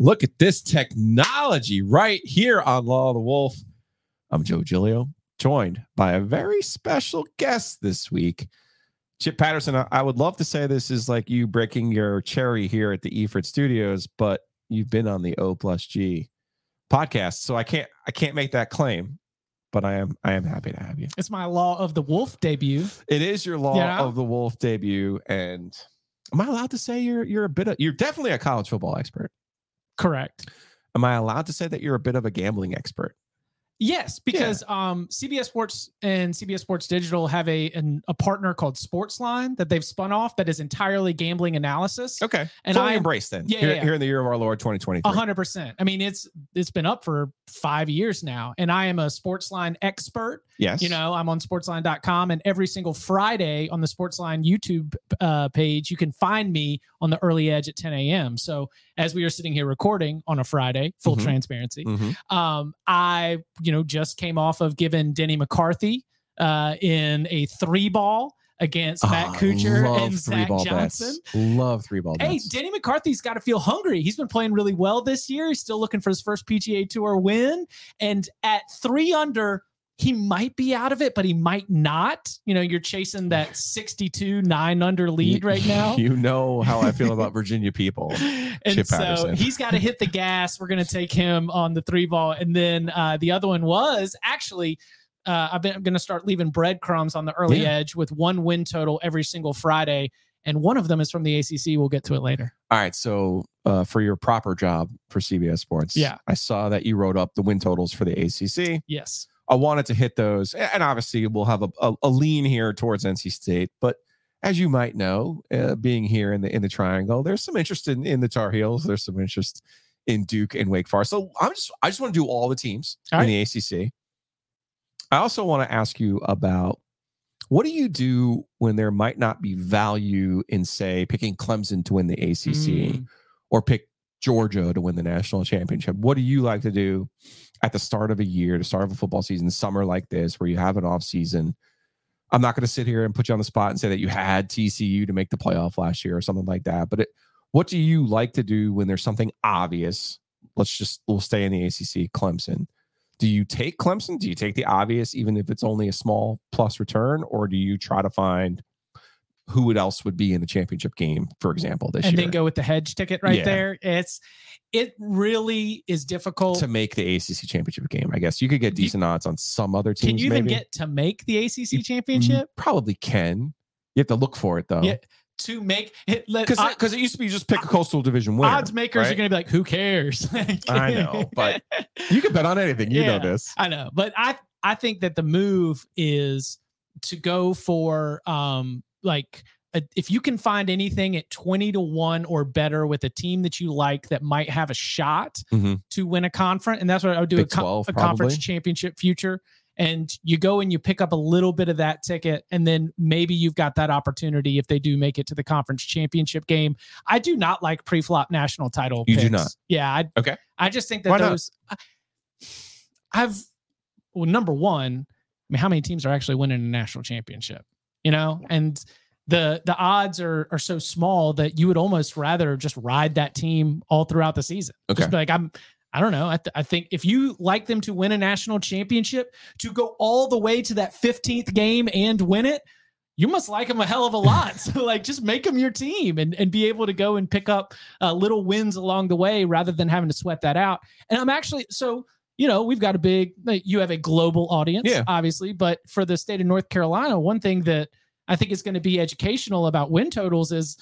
Look at this technology right here on Law of the Wolf. I'm Joe Giglio, joined by a very special guest this week. Chip Patterson, I would love to say this is like you breaking your cherry here at the Efird Studios, but you've been on the O+G podcast, so I can't make that claim, but I am happy to have you. It's my Law of the Wolf debut. It is your Law of the Wolf debut, and am I allowed to say you're definitely a college football expert? Correct. Am I allowed to say that you're a bit of a gambling expert? Yes, because CBS Sports and CBS Sports Digital have a partner called Sportsline that they've spun off that is entirely gambling analysis. Okay, and so I embrace then. Yeah, here in the year of our Lord 2023. 100%. I mean, it's been up for 5 years now, and I am a Sportsline expert. Yes, you know, I'm on Sportsline.com, and every single Friday on the Sportsline YouTube page, you can find me on the early edge at 10 a.m. So as we are sitting here recording on a Friday, full transparency, I just came off of giving Denny McCarthy in a 3-ball against Matt Kuchar and Zach Johnson. Bets. Love 3-ball bets. Hey, Denny McCarthy's got to feel hungry. He's been playing really well this year. He's still looking for his first PGA Tour win. And at 3-under, he might be out of it, but he might not. You know, you're chasing that 62 9-under lead right now. You know how I feel about Virginia people. And Chip Patterson. He's got to hit the gas. We're going to take him on the 3-ball. And then the other one was actually, I'm going to start leaving breadcrumbs on the early edge with one win total every single Friday. And one of them is from the ACC. We'll get to it later. All right. So for your proper job for CBS Sports, I saw that you wrote up the win totals for the ACC. Yes. I wanted to hit those, and obviously we'll have a lean here towards NC State. But as you might know, being here in the Triangle, there's some interest in the Tar Heels. There's some interest in Duke and Wake Forest. So I just want to do all the teams in the ACC. I also want to ask you about what do you do when there might not be value in, say, picking Clemson to win the ACC or pick Georgia to win the national championship. What do you like to do at the start of a year, the start of a football season, summer like this, where you have an off season? I'm not going to sit here and put you on the spot and say that you had TCU to make the playoff last year or something like that. But what do you like to do when there's something obvious? We'll stay in the ACC, Clemson. Do you take Clemson? Do you take the obvious, even if it's only a small plus return, or do you try to find who else would be in the championship game, for example, this year? And then go with the hedge ticket there. It really is difficult to make the ACC championship game. I guess you could get decent odds on some other teams. Can you even get to make the ACC championship? Probably can. You have to look for it, though. Yeah, to make it. Because it used to be you just pick a coastal division winner. Odds makers are going to be like, who cares? I know, but you can bet on anything. You know this. I know, but I think that the move is to go for if you can find anything at 20-1 or better with a team that you like that might have a shot to win a conference. And that's what I would do, a conference championship future. And you go and you pick up a little bit of that ticket, and then maybe you've got that opportunity if they do make it to the conference championship game. I do not like pre-flop national title picks. You do not? Yeah. Okay. I just think that number one, I mean, how many teams are actually winning a national championship? You know, and the odds are so small that you would almost rather just ride that team all throughout the season. Okay. Just be like, I don't know. I think if you like them to win a national championship, to go all the way to that 15th game and win it, you must like them a hell of a lot. So just make them your team and be able to go and pick up little wins along the way rather than having to sweat that out. And I'm actually, we've got you have a global audience, obviously, but for the state of North Carolina, one thing that I think is going to be educational about win totals is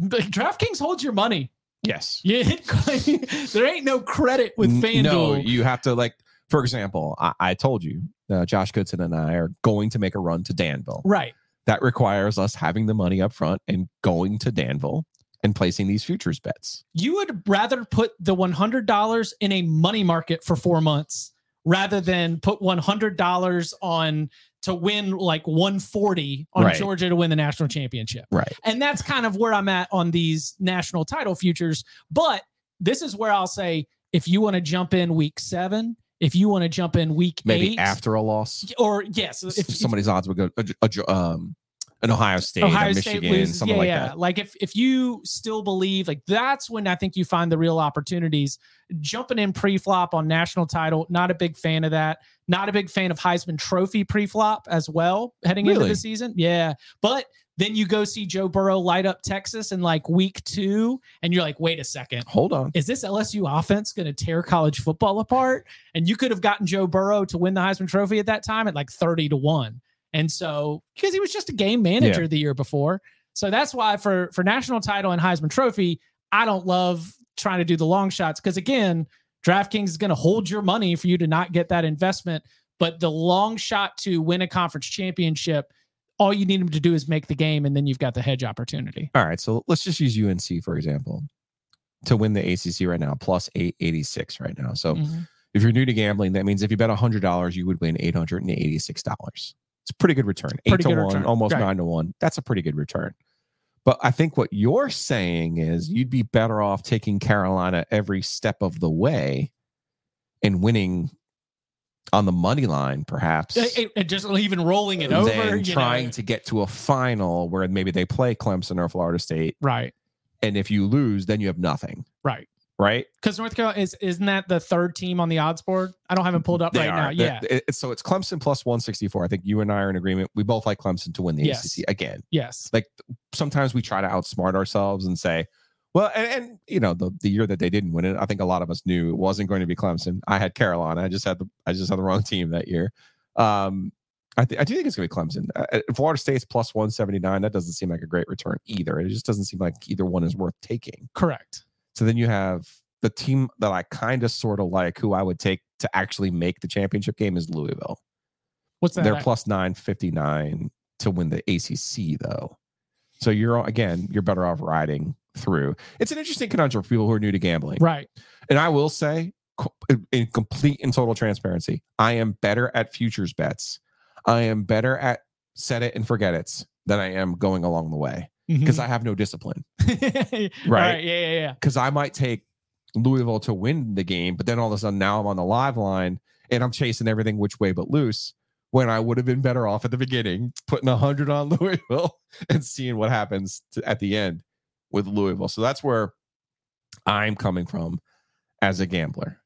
DraftKings holds your money. Yes. There ain't no credit with FanDuel. No, you have to for example, I told you, Josh Goodson and I are going to make a run to Danville. Right. That requires us having the money up front and going to Danville. than placing these futures bets. You would rather put the $100 in a money market for 4 months rather than put $100 on to win like 140 on Georgia to win the national championship. Right. And that's kind of where I'm at on these national title futures. But this is where I'll say, if you want to jump in week 7, if you want to jump in week 8, maybe after a loss, or yes, if somebody's odds would go an Ohio State, Michigan, loses, something that. Like if you still believe, like that's when I think you find the real opportunities. Jumping in pre-flop on national title, not a big fan of that. Not a big fan of Heisman Trophy pre-flop as well heading into the season. Yeah, but then you go see Joe Burrow light up Texas in like week 2, and you're like, wait a second. Hold on. Is this LSU offense going to tear college football apart? And you could have gotten Joe Burrow to win the Heisman Trophy at that time at like 30-1. And so, because he was just a game manager the year before. So that's why for national title and Heisman Trophy, I don't love trying to do the long shots. Because again, DraftKings is going to hold your money for you to not get that investment. But the long shot to win a conference championship, all you need them to do is make the game, and then you've got the hedge opportunity. All right, so let's just use UNC, for example, to win the ACC right now, plus 886 right now. So if you're new to gambling, that means if you bet $100, you would win $886. It's a pretty good return. 8 to 1, almost 9 to 1. That's a pretty good return. But I think what you're saying is you'd be better off taking Carolina every step of the way and winning on the money line, perhaps, and just even rolling it over, and trying to get to a final where maybe they play Clemson or Florida State, right? And if you lose, then you have nothing, right? Because North Carolina isn't that the third team on the odds board? I don't have them pulled up now. So it's Clemson plus 164. I think you and I are in agreement. We both like Clemson to win the ACC again. Yes, like sometimes we try to outsmart ourselves and say, well, and you know, the year that they didn't win it, I think a lot of us knew it wasn't going to be Clemson. I had Carolina. I just had the wrong team that year. I do think it's going to be Clemson. Florida State's plus 179. That doesn't seem like a great return either. It just doesn't seem like either one is worth taking. Correct. So then you have the team that I kind of sort of like, who I would take to actually make the championship game, is Louisville. What's that? They're plus 959 to win the ACC though. So you're better off riding through. It's an interesting conundrum for people who are new to gambling, right? And I will say, in complete and total transparency, I am better at futures bets. I am better at set it and forget it than I am going along the way, because I have no discipline. Right? Yeah. Because I might take Louisville to win the game, but then all of a sudden now I'm on the live line and I'm chasing everything which way but loose, when I would have been better off at the beginning putting 100 on Louisville and seeing what happens at the end with Louisville. So that's where I'm coming from as a gambler.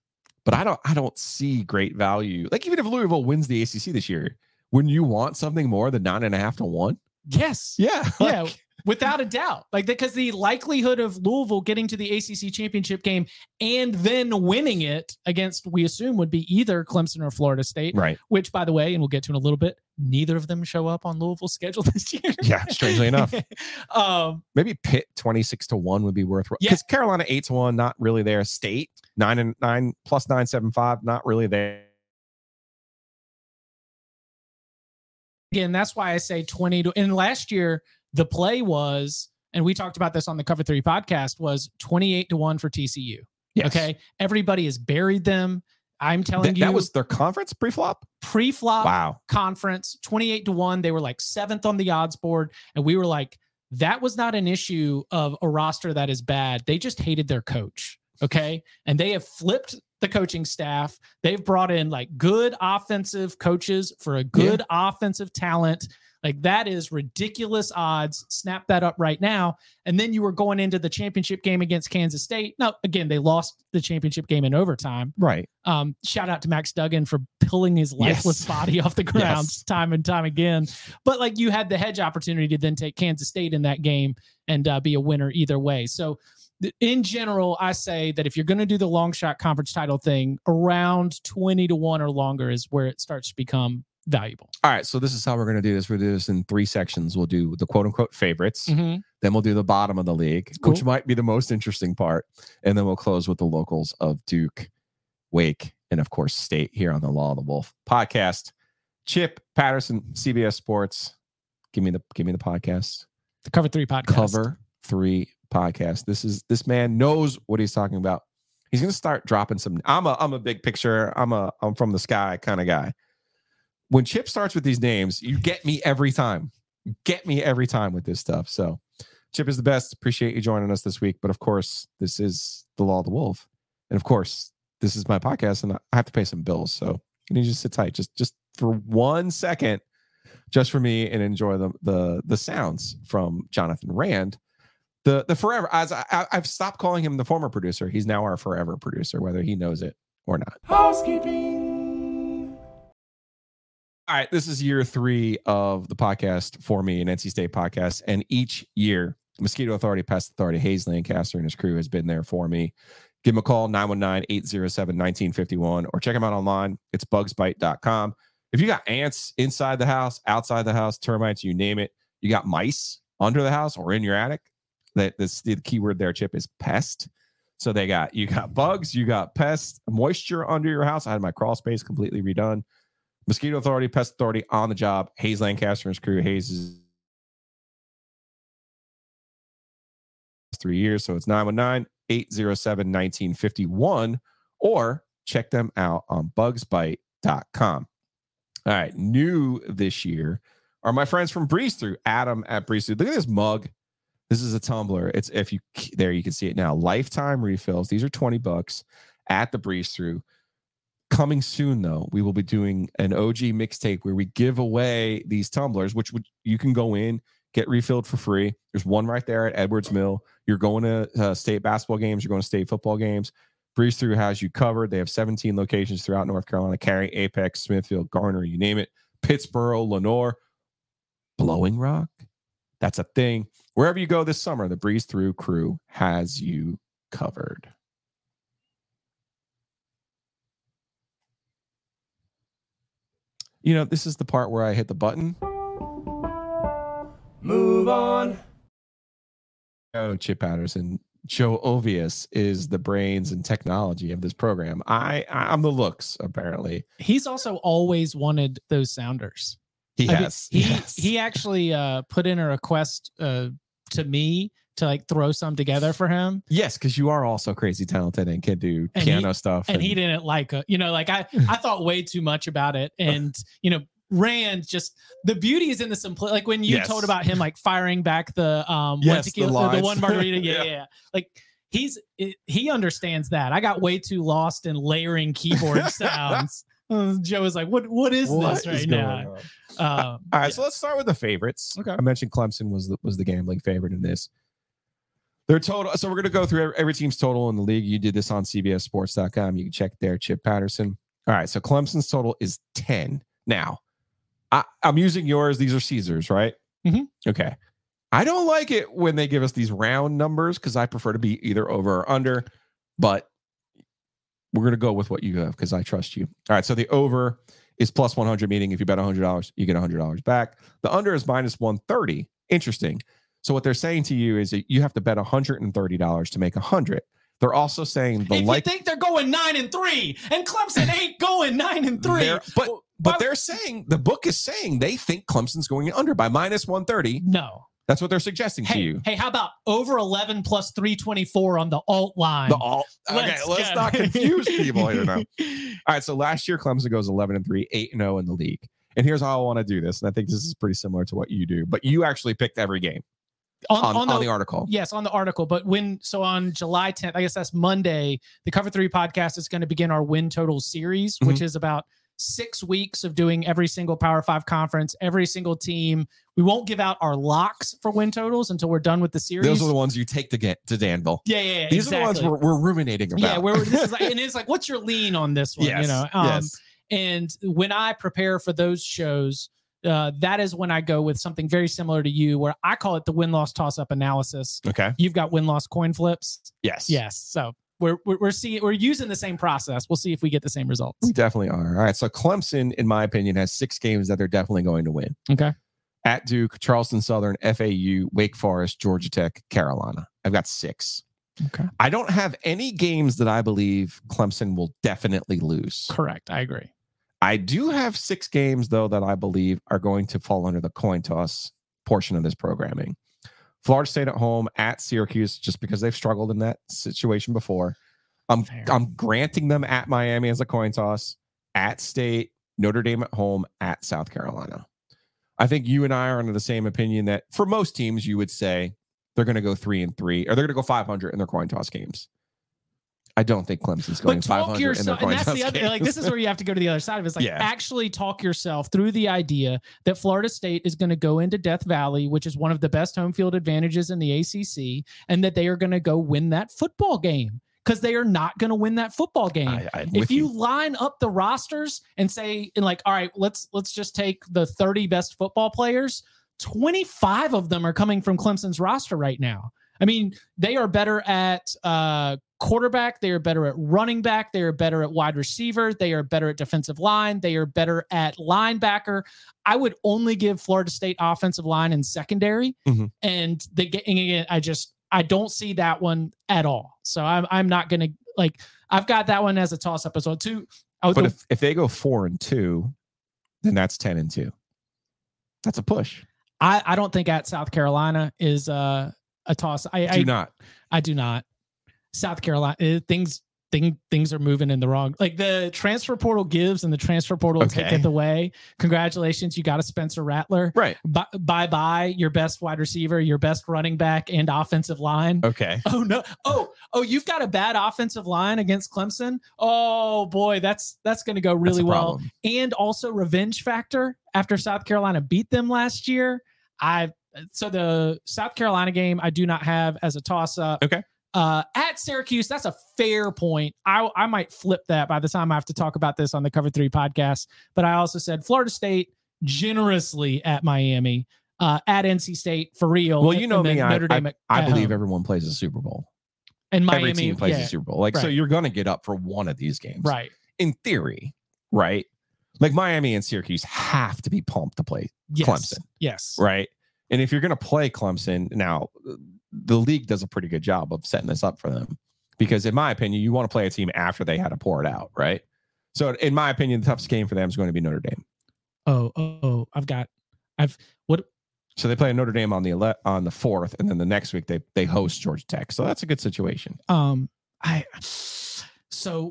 But I don't see great value. Like, even if Louisville wins the ACC this year, wouldn't you want something more than 9.5 to 1? Yes. Yeah. Without a doubt. Like, because the likelihood of Louisville getting to the ACC championship game and then winning it against, we assume, would be either Clemson or Florida State. Right. Which, by the way, and we'll get to in a little bit, neither of them show up on Louisville's schedule this year. Yeah, strangely enough. Maybe Pitt 26 to 1 would be worth, because Carolina 8 to 1, not really there. State 9 and 9 plus 975, not really there. Again, that's why I say 20 to. And last year, the play was, and we talked about this on the Cover Three podcast, was 28 to 1 for TCU. Yes. Okay, everybody has buried them. I'm telling you, that was their conference pre-flop. Wow. Conference 28 to 1. They were like 7th on the odds board, and we were like, that was not an issue of a roster that is bad. They just hated their coach. Okay, and they have flipped the coaching staff. They've brought in like good offensive coaches for a good offensive talent. Like, that is ridiculous odds. Snap that up right now. And then you were going into the championship game against Kansas State. Now, again, they lost the championship game in overtime. Right. Shout out to Max Duggan for pulling his lifeless body off the ground time and time again. But like, you had the hedge opportunity to then take Kansas State in that game and be a winner either way. So in general, I say that if you're going to do the long shot conference title thing, around 20 to 1 or longer is where it starts to become valuable. All right, so this is how we're going to do this. We'll do this in 3 sections. We'll do the quote-unquote favorites, then we'll do the bottom of the league, which might be the most interesting part, and then we'll close with the locals of Duke, Wake, and of course State here on the Law of the Wolf podcast. Chip Patterson, CBS Sports. Give me the podcast. The Cover Three podcast. Cover Three podcast. This man knows what he's talking about. He's going to start dropping some. I'm a big picture. I'm from the sky kind of guy. When Chip starts with these names, you get me every time. You get me every time with this stuff. So Chip is the best. Appreciate you joining us this week. But of course, this is the Law of the Wolf. And of course, this is my podcast and I have to pay some bills. So you need to just sit tight just for 1 second, just for me, and enjoy the sounds from Jonathan Rand. The forever, as I've stopped calling him the former producer. He's now our forever producer, whether he knows it or not. Housekeeping. All right. This is year 3 of the podcast for me, an NC State podcast. And each year, Mosquito Authority, Pest Authority, Hayes Lancaster and his crew has been there for me. Give him a call, 919-807-1951, or check him out online. It's bugsbite.com. If you got ants inside the house, outside the house, termites, you name it, you got mice under the house or in your attic. The keyword there, Chip, is pest. So you got bugs, you got pests, moisture under your house. I had my crawl space completely redone. Mosquito Authority, Pest Authority on the job. Hayes Lancaster and his crew. Hayes is 3 years, so it's 919-807-1951, or check them out on bugsbite.com. All right, new this year are my friends from Breeze Through, Adam at Breeze Through. Look at this mug. This is a tumbler. It's you can see it now. Lifetime refills. These are $20 at the Breeze Through. Coming soon, though, we will be doing an OG mixtape where we give away these tumblers, which you can go in, get refilled for free. There's one right there at Edwards Mill. You're going to state basketball games. You're going to state football games. Breeze Through has you covered. They have 17 locations throughout North Carolina. Cary, Apex, Smithfield, Garner, you name it. Pittsburgh, Lenore, Blowing Rock. That's a thing. Wherever you go this summer, the Breeze Through crew has you covered. You know, this is the part where I hit the button. Move on. Oh, Chip Patterson. Joe Ovius is the brains and technology of this program. I'm the looks, apparently. He's also always wanted those sounders. He actually put in a request to me to like throw some together for him. Yes, because you are also crazy talented and can do piano stuff. And he didn't like it. You know, like I thought way too much about it. And, you know, Rand, just the beauty is in the simplicity. Like when you told about him, like firing back the one tequila, the one margarita. Yeah. Like he understands that. I got way too lost in layering keyboard sounds. Joe is like, what is this right now? All right, so let's start with the favorites. Okay. I mentioned Clemson was the gambling favorite in this. Their total. So we're going to go through every team's total in the league. You did this on CBSSports.com. You can check there, Chip Patterson. All right, so Clemson's total is 10. Now, I'm using yours. These are Caesars, right? Mm-hmm. Okay. I don't like it when they give us these round numbers because I prefer to be either over or under, but we're going to go with what you have because I trust you. All right, so the over is plus 100, meaning if you bet $100, you get $100 back. The under is minus 130. Interesting. So what they're saying to you is that you have to bet $130 to make $100. They're also saying you think they're going 9-3, and Clemson ain't going 9-3. But they're saying, the book is saying they think Clemson's going under by minus 130. No. That's what they're suggesting to you. Hey, how about over 11 plus 324 on the alt line? Let's not confuse people here now. All right, so last year Clemson goes 11-3, 8-0 in the league. And here's how I want to do this, and I think this is pretty similar to what you do, but you actually picked every game on the article. Yes, on the article. But on July 10th, I guess that's Monday, the Cover Three podcast is going to begin our win total series, which is about 6 weeks of doing every single Power Five conference, every single team. We won't give out our locks for win totals until we're done with the series. Those are the ones you take to get to Danville. Yeah. These exactly. are the ones we're ruminating about. Yeah, this is like, and it's like, what's your lean on this one? Yes, you know, yes. And when I prepare for those shows, that is when I go with something very similar to you, where I call it the win-loss toss-up analysis. Okay, you've got win-loss coin flips. Yes. So. We're using the same process. We'll see if we get the same results. We definitely are. All right. So Clemson, in my opinion, has 6 games that they're definitely going to win. Okay. At Duke, Charleston Southern, FAU, Wake Forest, Georgia Tech, Carolina. I've got 6. Okay. I don't have any games that I believe Clemson will definitely lose. Correct. I agree. I do have 6 games, though, that I believe are going to fall under the coin toss portion of this programming. Florida State at home at Syracuse, just because they've struggled in that situation before. I'm granting them at Miami as a coin toss, at State, Notre Dame at home, at South Carolina. I think you and I are under the same opinion that for most teams, you would say they're going to go 3-3, or they're going to go 500 in their coin toss games. I don't think Clemson's going 500 in their coin toss games. Like, this is where you have to go to the other side of it. It's like, actually talk yourself through the idea that Florida State is going to go into Death Valley, which is one of the best home field advantages in the ACC, and that they are going to go win that football game. Because they are not going to win that football game. If you line up the rosters and say, and like, all right, let's just take the 30 best football players, 25 of them are coming from Clemson's roster right now. I mean, they are better at quarterback. They are better at running back. They are better at wide receiver. They are better at defensive line. They are better at linebacker. I would only give Florida State offensive line and secondary. Mm-hmm. And I don't see that one at all. So I'm not going to, like, I've got that one as a toss up as well too. But if they go 4-2, then that's 10-2. That's a push. I don't think at South Carolina is a toss. I do not. South Carolina, things are moving in the wrong. Like, the transfer portal gives and the transfer portal will take it away. Congratulations, you got a Spencer Rattler. Right. Bye-bye, your best wide receiver, your best running back, and offensive line. Okay. Oh, no. Oh, you've got a bad offensive line against Clemson? Oh, boy, that's going to go really well. Problem. And also revenge factor after South Carolina beat them last year. So the South Carolina game I do not have as a toss-up. Okay. At Syracuse, that's a fair point. I might flip that by the time I have to talk about this on the Cover Three podcast. But I also said Florida State generously at Miami, at NC State for real. Well, you know me, I believe home. Everyone plays a Super Bowl, and Miami, every team plays a Super Bowl. Like, right. So you're gonna get up for one of these games, right? In theory, right? Like, Miami and Syracuse have to be pumped to play Clemson, yes, right? And if you're gonna play Clemson now. The league does a pretty good job of setting this up for them, because in my opinion, you want to play a team after they had to pour it out. Right. So in my opinion, the toughest game for them is going to be Notre Dame. So they play Notre Dame on the 4th. And then the next week they host Georgia Tech. So that's a good situation. So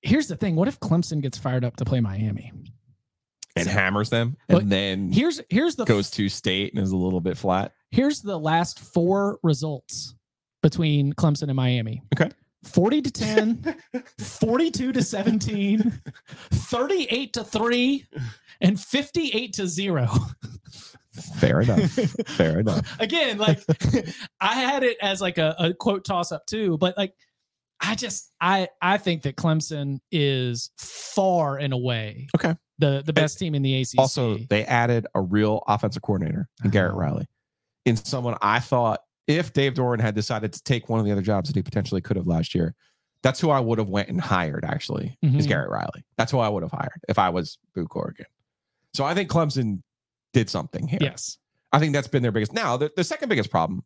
here's the thing. What if Clemson gets fired up to play Miami? And hammers them, and then goes to State and is a little bit flat. Here's the last 4 results between Clemson and Miami. Okay. 40-10, 42-17, 38-3, and 58-0. Fair enough. Again, like, I had it as like a quote toss up too, but like, I think that Clemson is far and away. Okay. The best team in the ACC. Also, they added a real offensive coordinator in Garrett Riley, in someone I thought, if Dave Doran had decided to take one of the other jobs that he potentially could have last year, that's who I would have went and hired, actually, is Garrett Riley. That's who I would have hired if I was Boo Corrigan. So I think Clemson did something here. Yes. I think that's been their biggest. Now, the second biggest problem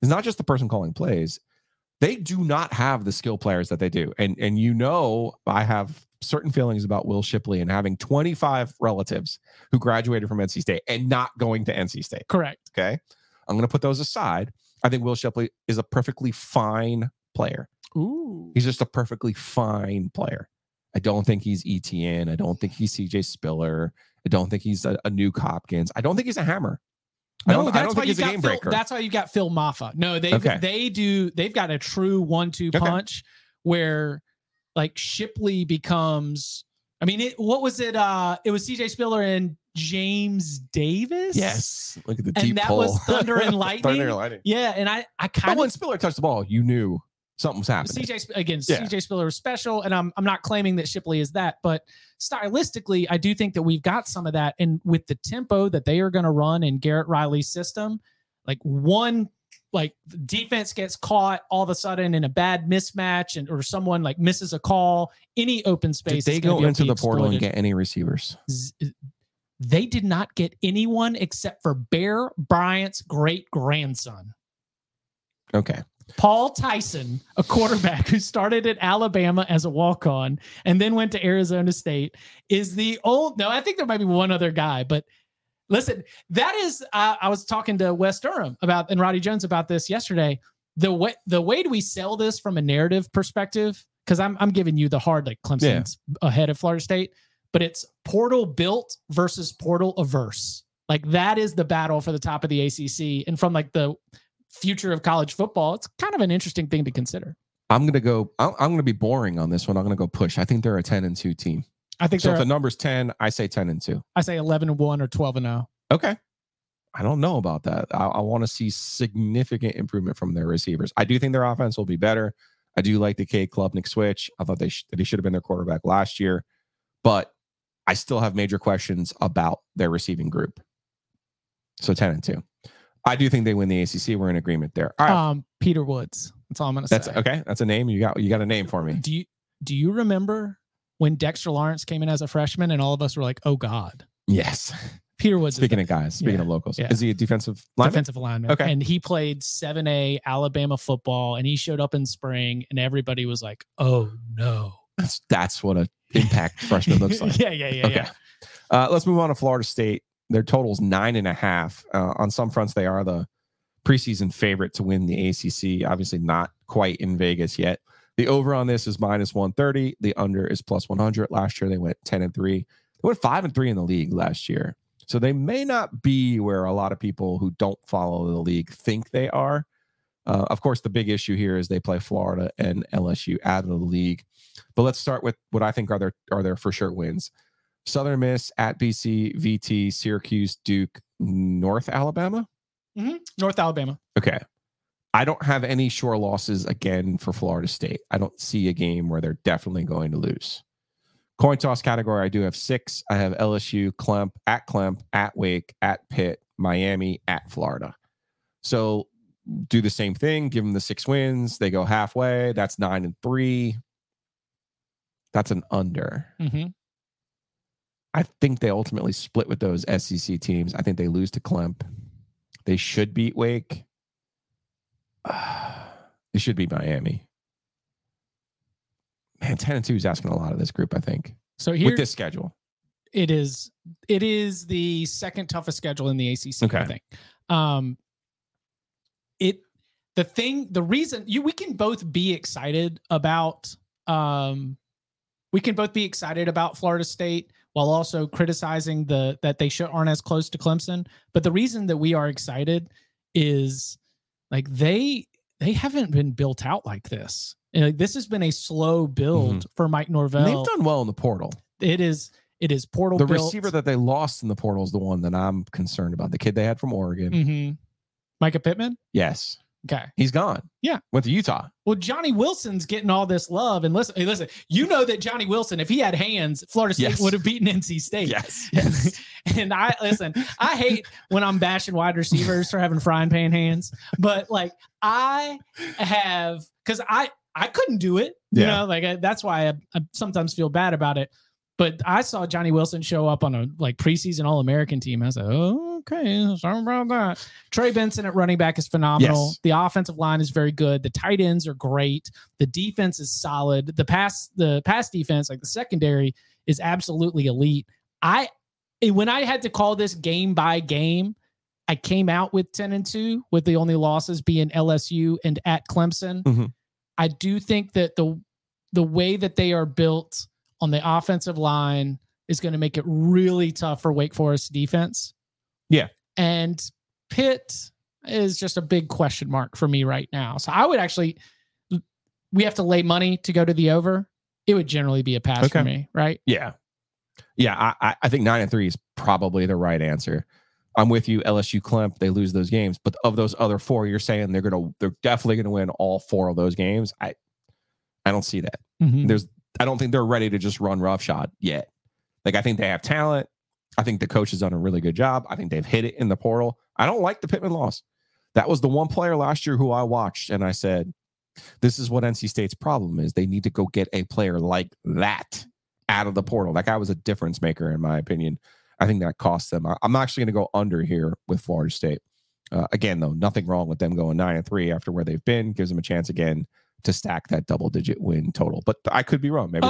is not just the person calling plays. They do not have the skill players that they do. And you know, I have certain feelings about Will Shipley and having 25 relatives who graduated from NC State and not going to NC State. Correct. Okay. I'm going to put those aside. I think Will Shipley is a perfectly fine player. Ooh. He's just a perfectly fine player. I don't think he's ETN. I don't think he's CJ Spiller. I don't think he's a new Hopkins. I don't think he's a hammer. I don't think he's a game breaker. That's why you got Phil Maffa. No, they've got a true 1-2 punch where, like, Shipley becomes, I mean, what was it? It was CJ Spiller and James Davis. Yes. Look at the deep hole. And that was Thunder and Lightning. Thunder and Lightning. Yeah. And but when Spiller touched the ball, you knew something's happening. CJ Spiller was special. And I'm not claiming that Shipley is that, but stylistically, I do think that we've got some of that. And with the tempo that they are going to run in Garrett Riley's system, like defense gets caught all of a sudden in a bad mismatch, or someone like misses a call, any open space. Did they go into the portal and get any receivers? They did not get anyone except for Bear Bryant's great-grandson. Okay. Paul Tyson, a quarterback who started at Alabama as a walk-on and then went to Arizona State, is the old... No, I think there might be one other guy, but Listen, that is, I was talking to Wes Durham about, and Roddy Jones about this yesterday. The way do we sell this from a narrative perspective? Because I'm giving you the hard, like Clemson's ahead of Florida State, but it's portal built versus portal averse. Like that is the battle for the top of the ACC. And from like the future of college football, it's kind of an interesting thing to consider. I'm going to be boring on this one. I'm going to go push. I think they're a 10-2 team. I think so. If the number's 10, I say 10-2. I say 11-1 or 12-0. Okay. I don't know about that. I want to see significant improvement from their receivers. I do think their offense will be better. I do like the K. Klubnik switch. I thought they should have been their quarterback last year, but I still have major questions about their receiving group. So 10-2. I do think they win the ACC. We're in agreement there. All right. Peter Woods. That's all I'm going to say. Okay. That's a name. You got a name for me. Do you remember when Dexter Lawrence came in as a freshman and all of us were like, oh God. Yes. Peter Woods. Speaking of locals, is he a defensive lineman? Defensive lineman. Okay. And he played 7A Alabama football and he showed up in spring and everybody was like, oh no. That's what an impact freshman looks like. Yeah. Let's move on to Florida State. Their total's 9.5. On some fronts, they are the preseason favorite to win the ACC. Obviously not quite in Vegas yet. The over on this is -130. The under is +100. Last year, they went 10-3. They went 5-3 in the league last year. So they may not be where a lot of people who don't follow the league think they are. Of course, the big issue here is they play Florida and LSU out of the league. But let's start with what I think are their for sure wins. Southern Miss, at BC, VT, Syracuse, Duke, North Alabama? Mm-hmm. North Alabama. Okay. I don't have any sure losses again for Florida State. I don't see a game where they're definitely going to lose. Coin toss category, I do have 6. I have LSU, Clemp, at Wake, at Pitt, Miami, at Florida. So do the same thing. Give them the 6 wins. They go halfway. That's 9-3. That's an under. Mm-hmm. I think they ultimately split with those SEC teams. I think they lose to Clemp. They should beat Wake. They should beat Miami. Man, 10-2 is asking a lot of this group, I think. So here, with this schedule, it is the second toughest schedule in the ACC. Okay. I think. We can both be excited about. We can both be excited about Florida State while also criticizing that they aren't as close to Clemson. But the reason that we are excited is like they haven't been built out like this. And like, this has been a slow build for Mike Norvell. And they've done well in the portal. It is portal. The receiver that they lost in the portal is the one that I'm concerned about. The kid they had from Oregon, Micah Pittman. Yes. Okay. He's gone. Yeah. Went to Utah. Well, Johnny Wilson's getting all this love. And listen, you know that Johnny Wilson, if he had hands, Florida State would have beaten NC State. Yes. And I hate when I'm bashing wide receivers for having frying pan hands, but like I couldn't do it. Yeah. You know, like that's why I sometimes feel bad about it. But I saw Johnny Wilson show up on a like preseason All-American team. I was like, oh, okay, something about that. Trey Benson at running back is phenomenal. Yes. The offensive line is very good. The tight ends are great. The defense is solid. The pass defense, like the secondary, is absolutely elite. When I had to call this game by game, I came out with 10-2, with the only losses being LSU and at Clemson. Mm-hmm. I do think that the way that they are built on the offensive line is going to make it really tough for Wake Forest defense. Yeah. And Pitt is just a big question mark for me right now. So I would we have to lay money to go to the over. It would generally be a pass for me, right? Yeah. Yeah. I think 9-3 is probably the right answer. I'm with you. LSU, Clemp, they lose those games, but of those other 4, you're saying they're definitely going to win all 4 of those games. I don't see that. Mm-hmm. I don't think they're ready to just run roughshod yet. Like, I think they have talent. I think the coach has done a really good job. I think they've hit it in the portal. I don't like the Pittman loss. That was the one player last year who I watched, and I said, this is what NC State's problem is. They need to go get a player like that out of the portal. That guy was a difference maker, in my opinion. I think that cost them. I'm actually going to go under here with Florida State. Again, though, nothing wrong with them going 9-3 after where they've been. Gives them a chance again to stack that double-digit win total. But I could be wrong. Maybe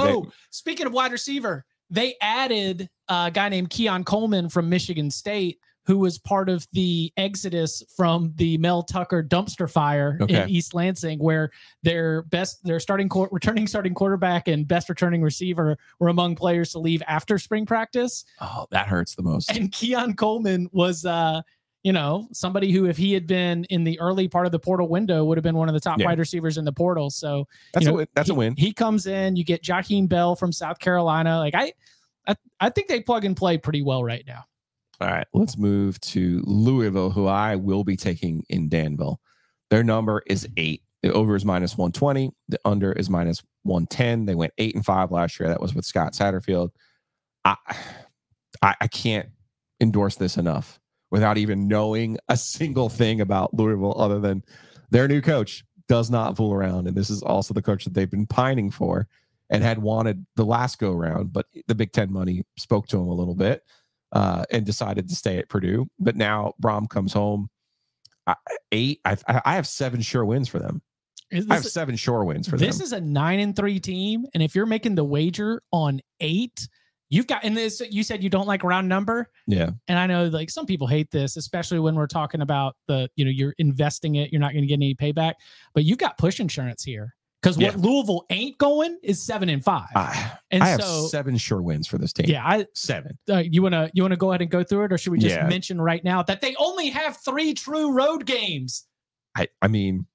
speaking of wide receiver, they added a guy named Keon Coleman from Michigan State, who was part of the exodus from the Mel Tucker dumpster fire in East Lansing, where their returning starting quarterback and best returning receiver were among players to leave after spring practice. Oh, that hurts the most. And Keon Coleman was, somebody who, if he had been in the early part of the portal window, would have been one of the top wide receivers in the portal. So that's a win. He comes in, you get Jaheim Bell from South Carolina. Like I think they plug and play pretty well right now. All right, let's move to Louisville, who I will be taking in Danville. Their number is 8. The over is minus 120. The under is minus 110. They went 8-5 last year. That was with Scott Satterfield. I can't endorse this enough without even knowing a single thing about Louisville other than their new coach does not fool around. And this is also the coach that they've been pining for and had wanted the last go round, but the Big Ten money spoke to him a little bit. And decided to stay at Purdue. But now Brom comes home. 8. I have 7 sure wins for them. This is a 9-3 team. And if you're making the wager on 8, you've got in this, you said you don't like round number. Yeah. And I know like some people hate this, especially when we're talking about you're investing it. You're not going to get any payback, but you've got push insurance here. Because what Louisville ain't going is 7-5. And I have 7 sure wins for this team. Yeah, 7. You wanna go ahead and go through it, or should we just mention right now that they only have 3 true road games? I mean,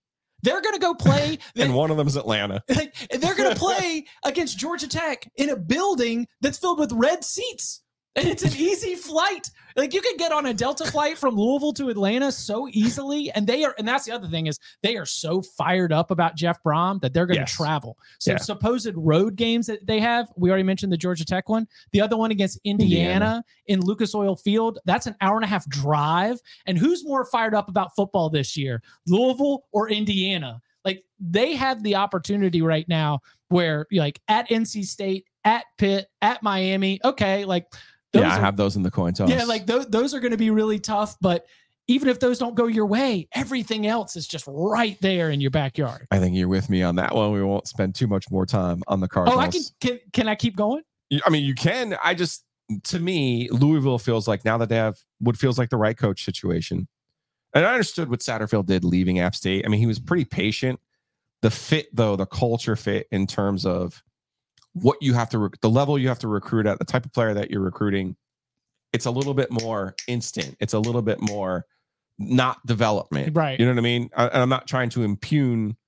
they're gonna go play, and one of them is Atlanta. They're gonna play against Georgia Tech in a building that's filled with red seats. And it's an easy flight. Like you can get on a Delta flight from Louisville to Atlanta so easily. And that's the other thing is they are so fired up about Jeff Brom that they're going to travel. So supposed road games that they have, we already mentioned the Georgia Tech one, the other one against Indiana in Lucas Oil Field. That's an 1.5-hour drive. And who's more fired up about football this year, Louisville or Indiana? Like they have the opportunity right now where like at NC State, at Pitt, at Miami. Okay. Like, I have those in the coin toss. Yeah, like those are going to be really tough, but even if those don't go your way, everything else is just right there in your backyard. I think you're with me on that one. We won't spend too much more time on the Cardinals. Oh, I can I keep going? I mean, you can. To me, Louisville feels like now that they have what feels like the right coach situation. And I understood what Satterfield did leaving App State. I mean, he was pretty patient. The fit, though, the culture fit in terms of what you have to, the level you have to recruit at, the type of player that you're recruiting, it's a little bit more instant. It's a little bit more not development. Right. You know what I mean? And I'm not trying to impugn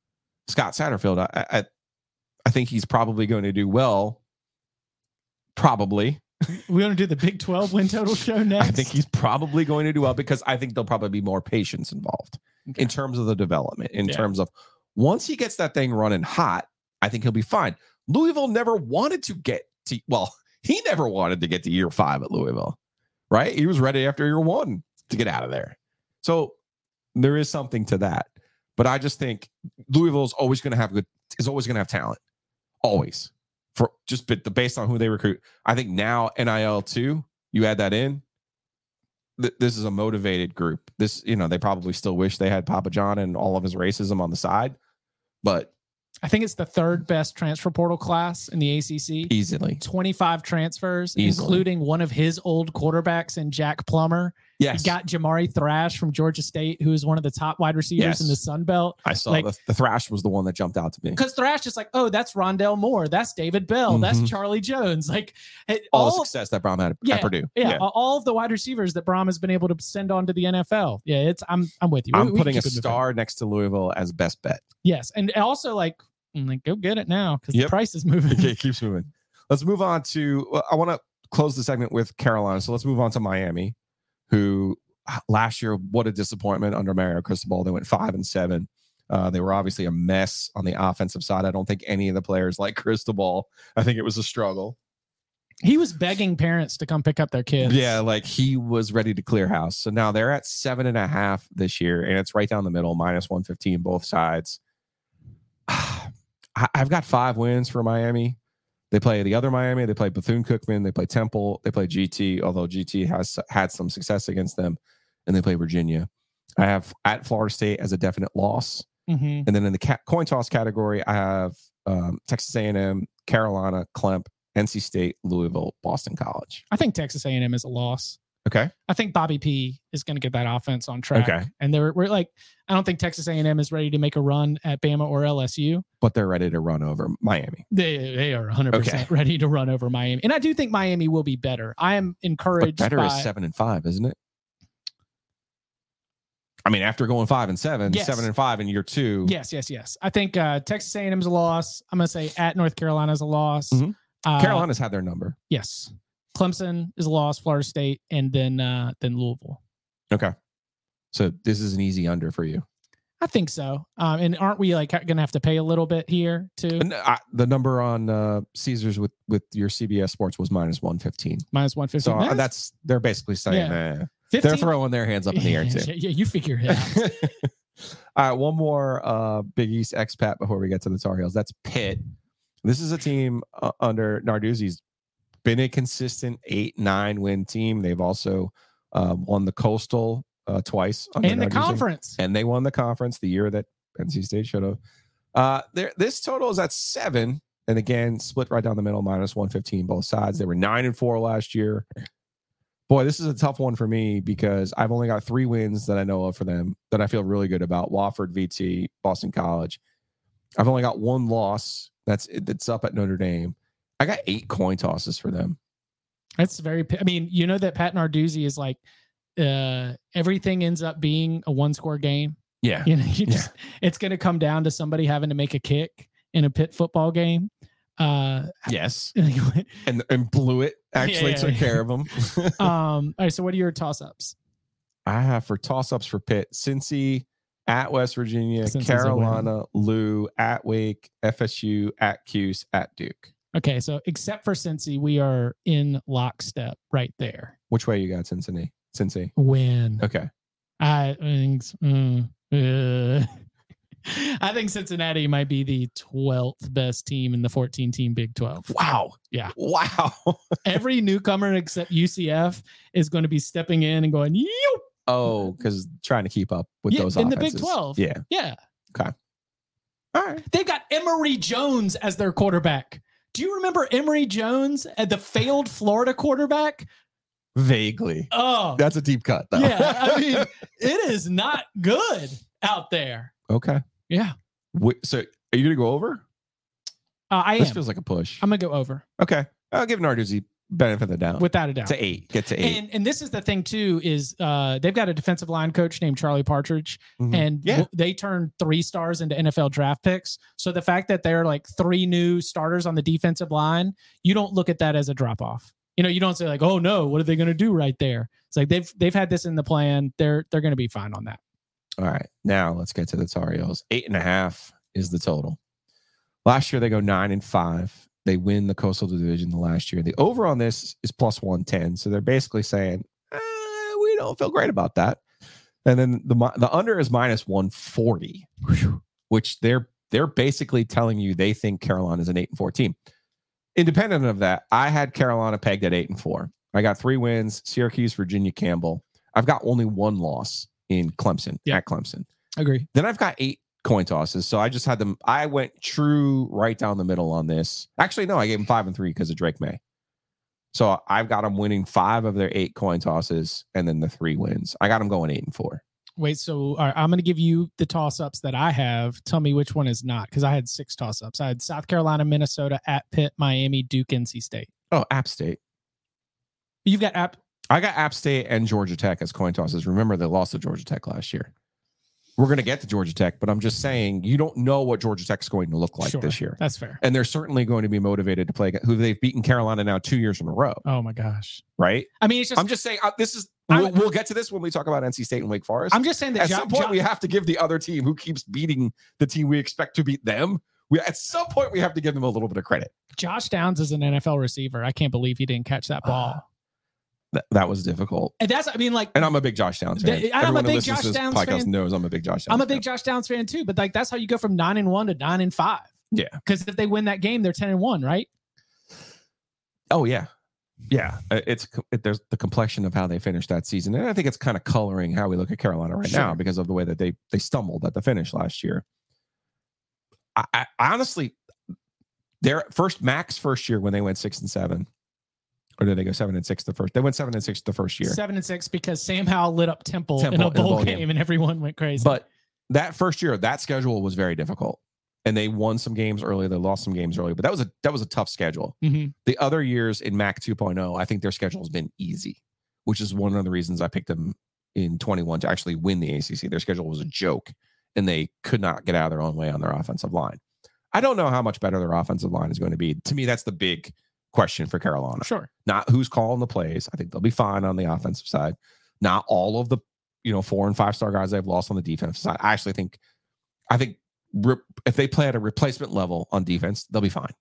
Scott Satterfield. I think he's probably going to do well. Probably. We want to do the Big 12 win total show next. I think he's probably going to do well because I think there'll probably be more patience involved in terms of the development, in terms of once he gets that thing running hot, I think he'll be fine. Louisville never wanted to get to, he never wanted to get to year 5 at Louisville, right? He was ready after year 1 to get out of there. So there is something to that. But I just think Louisville is always going to have talent. Always. For just based on who they recruit. I think now NIL too, you add that in. This is a motivated group. This, they probably still wish they had Papa John and all of his racism on the side, but I think it's the 3rd best transfer portal class in the ACC. Easily. 25 transfers, including one of his old quarterbacks in Jack Plummer. Yes. He got Jamari Thrash from Georgia State, who is one of the top wide receivers in the Sun Belt. I saw the Thrash was the one that jumped out to me. Because Thrash is like, oh, that's Rondell Moore. That's David Bell. That's Charlie Jones. Like all the success that Brom had at Purdue. Yeah, all of the wide receivers that Brom has been able to send on to the NFL. Yeah, I'm with you. I'm putting a star next to Louisville as best bet. Yes, and also go get it now because the price is moving. Okay, it keeps moving. Let's move on to, I want to close the segment with Carolina. So let's move on to Miami, who last year, what a disappointment under Mario Cristobal. They went 5-7. They were obviously a mess on the offensive side. I don't think any of the players like Cristobal. I think it was a struggle. He was begging parents to come pick up their kids. Yeah, he was ready to clear house. So now they're at 7.5 this year, and it's right down the middle, minus 115 both sides. I've got 5 wins for Miami. They play the other Miami. They play Bethune-Cookman. They play Temple. They play GT, although GT has had some success against them. And they play Virginia. I have at Florida State as a definite loss. Mm-hmm. And then in the coin toss category, I have Texas A&M, Carolina, Clemp, NC State, Louisville, Boston College. I think Texas A&M is a loss. Okay. I think Bobby P is going to get that offense on track. Okay. And we're like, I don't think Texas A&M is ready to make a run at Bama or LSU. But they're ready to run over Miami. They are 100% ready to run over Miami. And I do think Miami will be better. I am encouraged. But better is 7-5, isn't it? I mean, after going 5-7, 7-5 in year two. Yes. I think Texas A&M is a loss. I'm going to say at North Carolina is a loss. Mm-hmm. Carolina's had their number. Yes. Clemson is a loss, Florida State, and then Louisville. Okay. So this is an easy under for you. I think so. And aren't we like going to have to pay a little bit here too? The number on Caesars with your CBS Sports was -115. So that's they're basically saying they're throwing their hands up in the air too. Yeah, you figure it out. All right, one more Big East expat before we get to the Tar Heels. That's Pitt. This is a team under Narduzzi's been a consistent 8-9 win team. They've also won the Coastal twice. And the conference. And they won the conference the year that NC State should have. This total is at 7. And again, split right down the middle, -115 both sides. They were 9-4 last year. Boy, this is a tough one for me because I've only got 3 wins that I know of for them that I feel really good about. Wofford, VT, Boston College. I've only got 1 loss. That's up at Notre Dame. I got 8 coin tosses for them. That's very, I mean, you know that Pat Narduzzi is like, everything ends up being a 1-score game. Yeah. You know, it's going to come down to somebody having to make a kick in a Pitt football game. Yes. and blew it actually took care of them. All right. So what are your toss ups? I have for toss ups for Pitt, Cincy at West Virginia, Carolina, Lou at Wake, FSU at Cuse at Duke. Okay, so except for Cincy, we are in lockstep right there. Which way you got Cincy? Win. Okay. I think Cincinnati might be the 12th best team in the 14-team Big 12. Wow. Yeah. Wow. Every newcomer except UCF is going to be stepping in and going, Yoop! Oh, because trying to keep up with those offenses. In the Big 12. Yeah. Yeah. Okay. All right. They've got Emory Jones as their quarterback. Do you remember Emory Jones, the failed Florida quarterback? Vaguely. Oh. That's a deep cut, though. Yeah, I mean, it is not good out there. Okay. Yeah. So, are you going to go over? I am. This feels like a push. I'm going to go over. Okay. I'll give Narduzzi benefit of the doubt. Without a doubt. To 8. Get to 8. And this is the thing, too, is they've got a defensive line coach named Charlie Partridge, and they turned 3 stars into NFL draft picks. So the fact that there are like 3 new starters on the defensive line, you don't look at that as a drop-off. You know, you don't say like, oh, no, what are they going to do right there? It's like they've had this in the plan. They're going to be fine on that. All right. Now let's get to the Tar Heels. 8.5 is the total. Last year, they go 9-5. They win the Coastal Division the last year. The over on this is +110. So they're basically saying, we don't feel great about that. And then the under is -140, which they're basically telling you they think Carolina is an 8-4 team. Independent of that, I had Carolina pegged at 8-4. I got 3 wins, Syracuse, Virginia, Campbell. I've got only 1 loss in Clemson, at Clemson. Agree. Then I've got 8 coin tosses. So I just had them. I went true right down the middle on this. Actually, no, I gave them 5 and 3 because of Drake May. So I've got them winning 5 of their 8 coin tosses and then the 3 wins. I got them going 8-4. Wait, so all right, I'm going to give you the toss ups that I have. Tell me which one is not, because I had 6 toss ups. I had South Carolina, Minnesota, at Pitt, Miami, Duke, NC State. Oh, App State. You've got App. I got App State and Georgia Tech as coin tosses. Remember, they lost to Georgia Tech last year. We're going to get to Georgia Tech, but I'm just saying you don't know what Georgia Tech's going to look like this year. That's fair. And they're certainly going to be motivated to play who they've beaten Carolina now 2 years in a row. Oh my gosh. Right? I mean, it's just, I'm just saying this is, we'll get to this when we talk about NC State and Wake Forest. I'm just saying that at some point we have to give the other team who keeps beating the team we expect to beat them. At some point we have to give them a little bit of credit. Josh Downs is an NFL receiver. I can't believe he didn't catch that ball. That was difficult. And that's, I mean, like, and I'm a big Josh Downs fan. I'm a big Josh Downs podcast fan. Knows I'm a big Josh Downs. I'm a big Josh Downs fan too, but like, that's how you go from 9-1 to 9-5. Yeah. Cause if they win that game, they're 10-1, right? Oh yeah. Yeah. There's the complexion of how they finished that season. And I think it's kind of coloring how we look at Carolina right now because of the way that they stumbled at the finish last year. I honestly, their first year when they went 6-7, did they go 7-6 the first? They went 7-6 the first year. 7-6 because Sam Howell lit up Temple in a bowl game and everyone went crazy. But that first year, that schedule was very difficult. And they won some games early. They lost some games early. But that was a tough schedule. Mm-hmm. The other years in MAC 2.0, I think their schedule has been easy, which is one of the reasons I picked them in 21 to actually win the ACC. Their schedule was a joke, and they could not get out of their own way on their offensive line. I don't know how much better their offensive line is going to be. To me, that's the big question for Carolina. Sure. Not who's calling the plays. I think they'll be fine on the offensive side. Not all of the 4- and 5-star guys they've lost on the defense side. I actually think, if they play at a replacement level on defense, they'll be fine.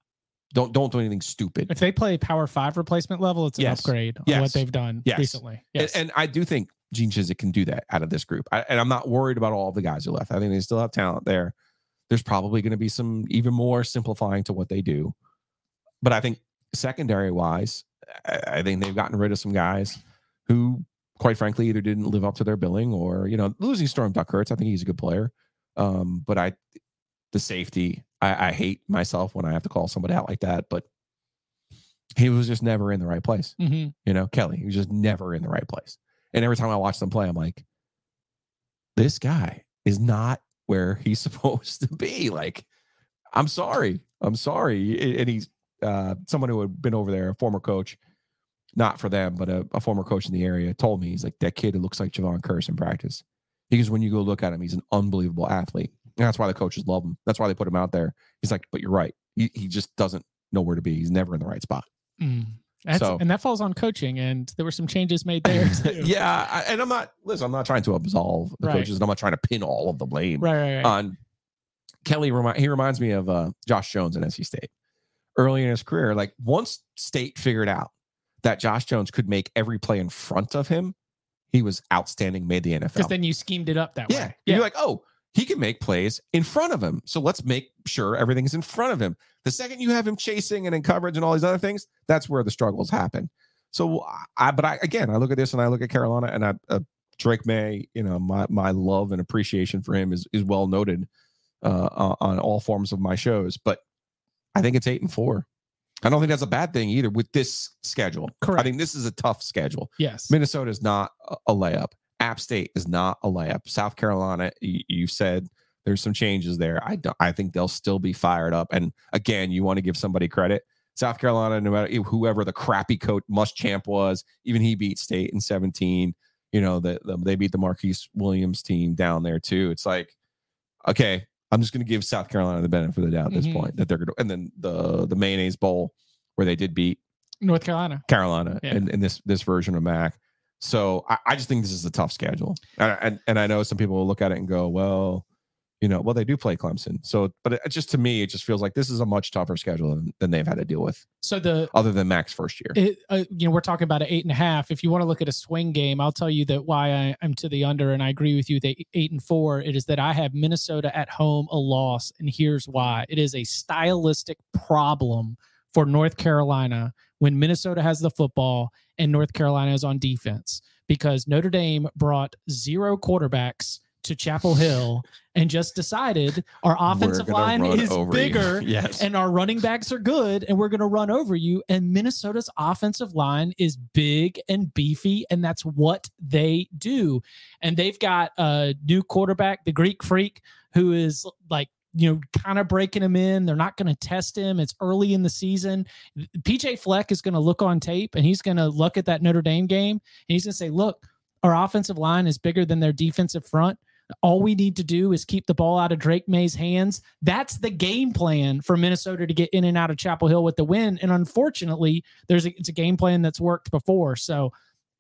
Don't do anything stupid. If they play Power 5 replacement level, it's an upgrade on what they've done recently. Yes. And I do think Gene Chizik can do that out of this group. And I'm not worried about all the guys who left. I think they still have talent there. There's probably going to be some even more simplifying to what they do. But I think secondary-wise, I think they've gotten rid of some guys who, quite frankly, either didn't live up to their billing or, losing Storm Duck hurts. I think he's a good player. But the safety, I hate myself when I have to call somebody out like that, but he was just never in the right place. Mm-hmm. Kelly, he was just never in the right place. And every time I watch them play, I'm like, this guy is not where he's supposed to be. Like, I'm sorry. And he's someone who had been over there, a former coach, not for them, but a former coach in the area told me, he's like, that kid who looks like Javon Curse in practice. Because when you go look at him, he's an unbelievable athlete. And that's why the coaches love him. That's why they put him out there. He's like, but you're right. He just doesn't know where to be. He's never in the right spot. And that falls on coaching. And there were some changes made there. Yeah. I'm not trying to absolve the coaches. And I'm not trying to pin all of the blame on Kelly. He reminds me of Josh Jones in NC State early in his career. Like, once State figured out that Josh Jones could make every play in front of him, he was outstanding, made the NFL. Because then you schemed it up that way. Yeah. You're like, oh, he can make plays in front of him. So let's make sure everything's in front of him. The second you have him chasing and in coverage and all these other things, that's where the struggles happen. So I look at this and I look at Carolina and Drake May, my love and appreciation for him is well noted on all forms of my shows. But I think it's 8-4. I don't think that's a bad thing either with this schedule. Correct. I think this is a tough schedule. Yes. Minnesota is not a layup. App State is not a layup. South Carolina, you said there's some changes there. I think they'll still be fired up. And again, you want to give somebody credit. South Carolina, no matter whoever the crappy coach Muschamp was, even he beat State in 17. They beat the Marquise Williams team down there too. It's like, okay, I'm just going to give South Carolina the benefit of the doubt at this point that they're going to, and then the Mayonnaise Bowl where they did beat North Carolina in this version of MAC. So I just think this is a tough schedule. And I know some people will look at it and go, well, they do play Clemson. So, but it just feels like this is a much tougher schedule than they've had to deal with. So other than MAC's first year, we're talking about an 8.5. If you want to look at a swing game, I'll tell you that why I'm to the under. And I agree with you that 8-4, it is that I have Minnesota at home, a loss. And here's why. It is a stylistic problem for North Carolina when Minnesota has the football and North Carolina is on defense, because Notre Dame brought 0 quarterbacks to Chapel Hill and just decided our offensive line is bigger and our running backs are good and we're going to run over you. And Minnesota's offensive line is big and beefy, and that's what they do. And they've got a new quarterback, the Greek Freak, who is like, kind of breaking him in. They're not going to test him. It's early in the season. PJ Fleck is going to look on tape and he's going to look at that Notre Dame game and he's going to say, look, our offensive line is bigger than their defensive front. All we need to do is keep the ball out of Drake May's hands. That's the game plan for Minnesota to get in and out of Chapel Hill with the win. And unfortunately, it's a game plan that's worked before. So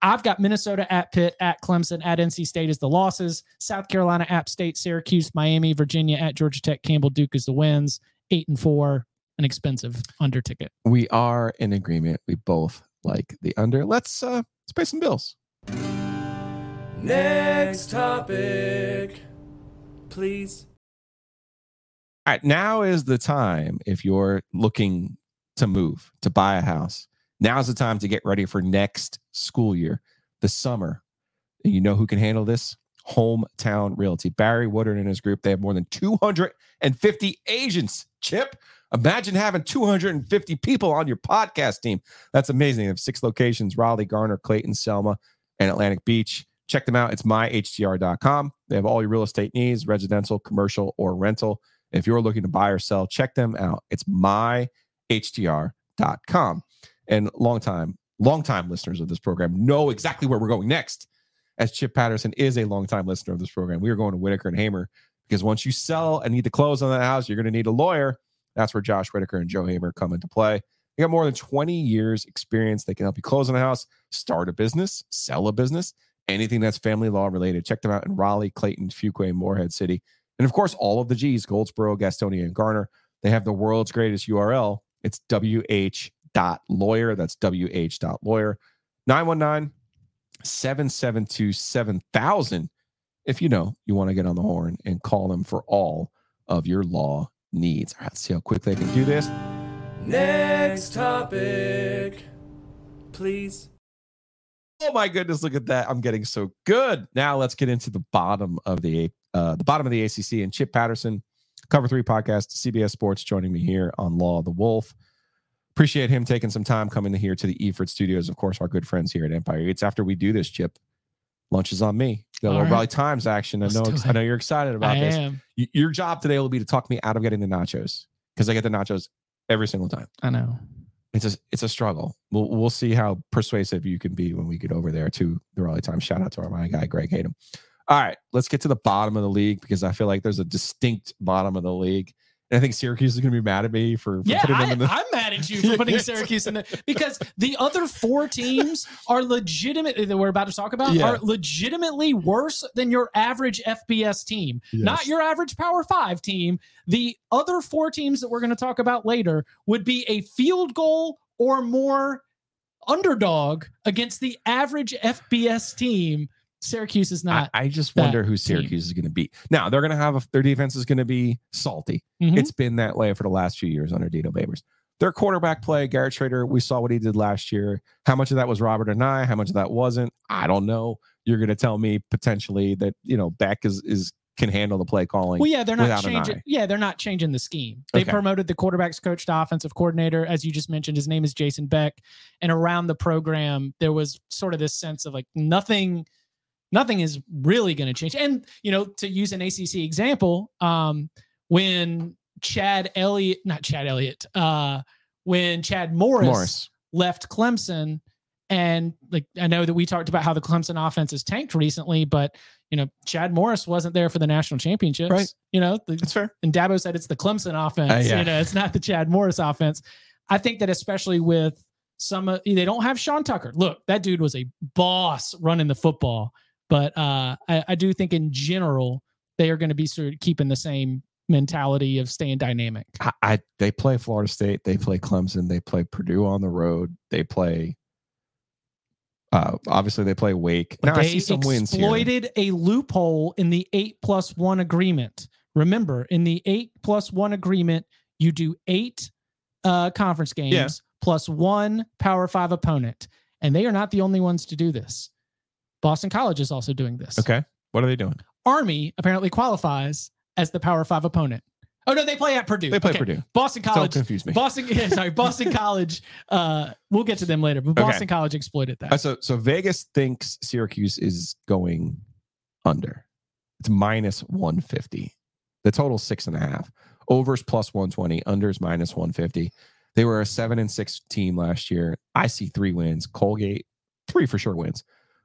I've got Minnesota at Pitt, at Clemson, at NC State as the losses. South Carolina, App State, Syracuse, Miami, Virginia, at Georgia Tech, Campbell, Duke as the wins. 8-4, an expensive under ticket. We are in agreement. We both like the under. Let's pay some bills. Next topic, please. All right, now is the time if you're looking to move, to buy a house. Now's the time to get ready for next school year, the summer. And you know who can handle this? Hometown Realty. Barry Woodard and his group, they have more than 250 agents. Chip, imagine having 250 people on your podcast team. That's amazing. They have 6 locations: Raleigh, Garner, Clayton, Selma, and Atlantic Beach. Check them out. It's myhtr.com. They have all your real estate needs, residential, commercial, or rental. If you're looking to buy or sell, check them out. It's myhtr.com. And long-time listeners of this program know exactly where we're going next, as Chip Patterson is a long-time listener of this program. We are going to Whitaker and Hamer, because once you sell and need to close on that house, you're going to need a lawyer. That's where Josh Whitaker and Joe Hamer come into play. They got more than 20 years experience. They can help you close on a house, start a business, sell a business, anything that's family law related. Check them out in Raleigh, Clayton, Fuquay, Moorhead City. And of course, all of the G's: Goldsboro, Gastonia, and Garner. They have the world's greatest URL. It's wh.lawyer. That's wh.lawyer. 919-772-7000. If you know you want to get on the horn and call them for all of your law needs. All right, let's see how quickly I can do this. Next topic, please. Oh my goodness, look at that. I'm getting so good. Now let's get into the bottom of the ACC, and Chip Patterson, Cover Three podcast, CBS Sports, joining me here on Law of the Wolf. Appreciate him taking some time coming here to the Efird Studios. Of course, our good friends here at Empire Eats. After we do this, Chip, lunch is on me. Got a little Raleigh Times action. I know you're excited about this. Your job today will be to talk me out of getting the nachos, because I get the nachos every single time. I know. It's a struggle. We'll see how persuasive you can be when we get over there to the Raleigh Times. Shout out to my guy, Greg Hatem. All right, let's get to the bottom of the league, because I feel like there's a distinct bottom of the league. I think Syracuse is going to be mad at me for putting them in the... I'm mad at you for putting Syracuse in there, because the other 4 teams are legitimately, that we're about to talk about, are legitimately worse than your average FBS team, not your average Power 5 team. The other 4 teams that we're going to talk about later would be a field goal or more underdog against the average FBS team. Syracuse is not. I just wonder who Syracuse is going to be. Now, they're going to have their defense is going to be salty. Mm-hmm. It's been that way for the last few years under Dino Babers. Their quarterback play, Garrett Schrader, we saw what he did last year. How much of that was Robert Anai? How much of that wasn't? I don't know. You're going to tell me potentially that, Beck is can handle the play calling. Well, they're not changing. Yeah, they're not changing the scheme. They promoted the quarterback's coach to offensive coordinator, as you just mentioned. His name is Jason Beck, and around the program there was sort of this sense of like nothing. Nothing is really going to change. And, to use an ACC example, when Chad Morris left Clemson, and I know that we talked about how the Clemson offense has tanked recently, but, Chad Morris wasn't there for the national championships. Right. That's fair. And Dabo said it's the Clemson offense. It's not the Chad Morris offense. I think that especially with they don't have Sean Tucker. Look, that dude was a boss running the football. But I do think in general, they are going to be sort of keeping the same mentality of staying dynamic. They play Florida State. They play Clemson. They play Purdue on the road. They play, obviously, they play Wake. Now, I see some wins here. They exploited a loophole in the 8+1 agreement. Remember, in the 8+1 agreement, you do 8 conference games plus 1 Power 5 opponent. And they are not the only ones to do this. Boston College is also doing this. Okay. What are they doing? Army apparently qualifies as the Power 5 opponent. Oh, no, they play at Purdue. They play Purdue. Boston College. Don't confuse me. Boston College. We'll get to them later, but Boston College exploited that. So Vegas thinks Syracuse is going under. It's -150. The total 6.5. Overs +120. Unders -150. They were a 7-6 team last year. I see 3 wins. Colgate, 3 for sure wins.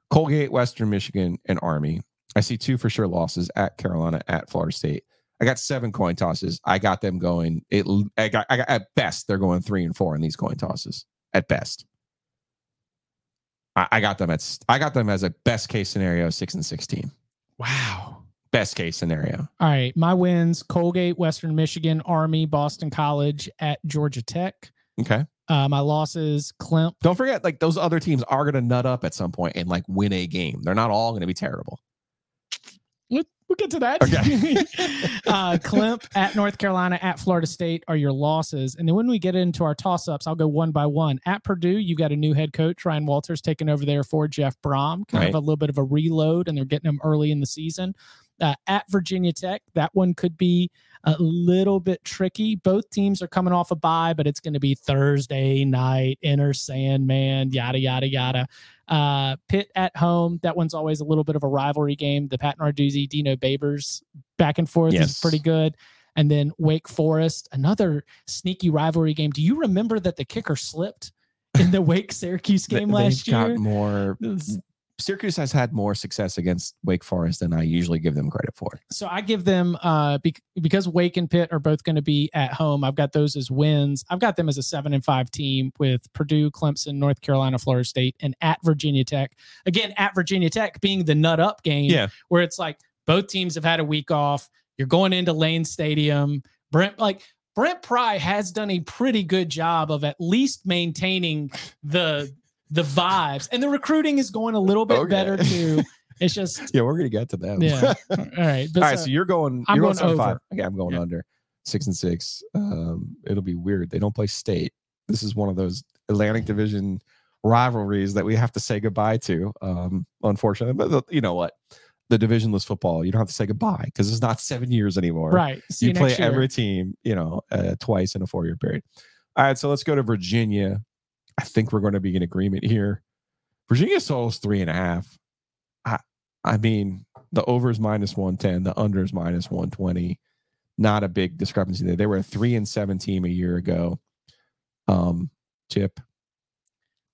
Colgate, Western Michigan, and Army. I see 2 for sure losses at Carolina, at Florida State. I got 7 coin tosses. I got them going. I got at best, they're going 3 and 4 in these coin tosses. At best, I got them as a best case scenario 6-6 team. Wow, best case scenario. All right, my wins: Colgate, Western Michigan, Army, Boston College, at Georgia Tech. Okay. My losses, Clemp. Don't forget, those other teams are going to nut up at some point and win a game. They're not all going to be terrible. We'll get to that. Okay. Clemp at North Carolina, at Florida State are your losses. And then when we get into our toss-ups, I'll go one by one. At Purdue, you've got a new head coach, Ryan Walters, taking over there for Jeff Brom. Kind of a little bit of a reload, and they're getting him early in the season. At Virginia Tech, that one could be a little bit tricky. Both teams are coming off a bye, but it's going to be Thursday night, inner Sandman, yada, yada, yada. Pitt at home, that one's always a little bit of a rivalry game. The Pat Narduzzi, Dino Babers back and forth is pretty good. And then Wake Forest, another sneaky rivalry game. Do you remember that the kicker slipped in the Wake-Syracuse game last year? Syracuse has had more success against Wake Forest than I usually give them credit for. So I give them, because Wake and Pitt are both going to be at home, I've got those as wins. I've got them as a 7-5 team with Purdue, Clemson, North Carolina, Florida State, and at Virginia Tech. Again, at Virginia Tech being the nut-up game where it's like both teams have had a week off. You're going into Lane Stadium. Brent Pry has done a pretty good job of at least maintaining the vibes, and the recruiting is going a little bit better too. It's just we're gonna get to that. Yeah. All right. So you're going 7-5. Okay, I'm going under 6-6. It'll be weird. They don't play State. This is one of those Atlantic Division rivalries that we have to say goodbye to. Unfortunately, but you know what? The divisionless football, you don't have to say goodbye because it's not 7 years anymore. Right. See you play every team, twice in a 4-year period. All right. So let's go to Virginia. I think we're going to be in agreement here. Virginia Soul's 3.5. I mean, the over is -110, the under is -120. Not a big discrepancy there. They were a 3-7 team a year ago. Chip,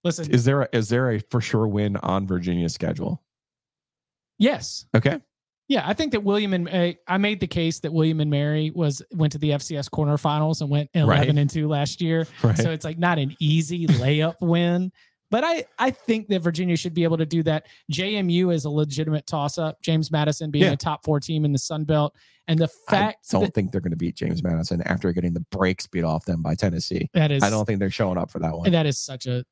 listen, is there a for sure win on Virginia's schedule? Yes. Okay. Yeah, I think that I made the case that William and Mary went to the FCS quarterfinals and went 11-2 last year. Right. So it's like not an easy layup win, but I think that Virginia should be able to do that. JMU is a legitimate toss up. James Madison being a top 4 team in the Sun Belt, and the fact I don't think they're going to beat James Madison after getting the brakes beat off them by Tennessee. I don't think they're showing up for that one. And that is such a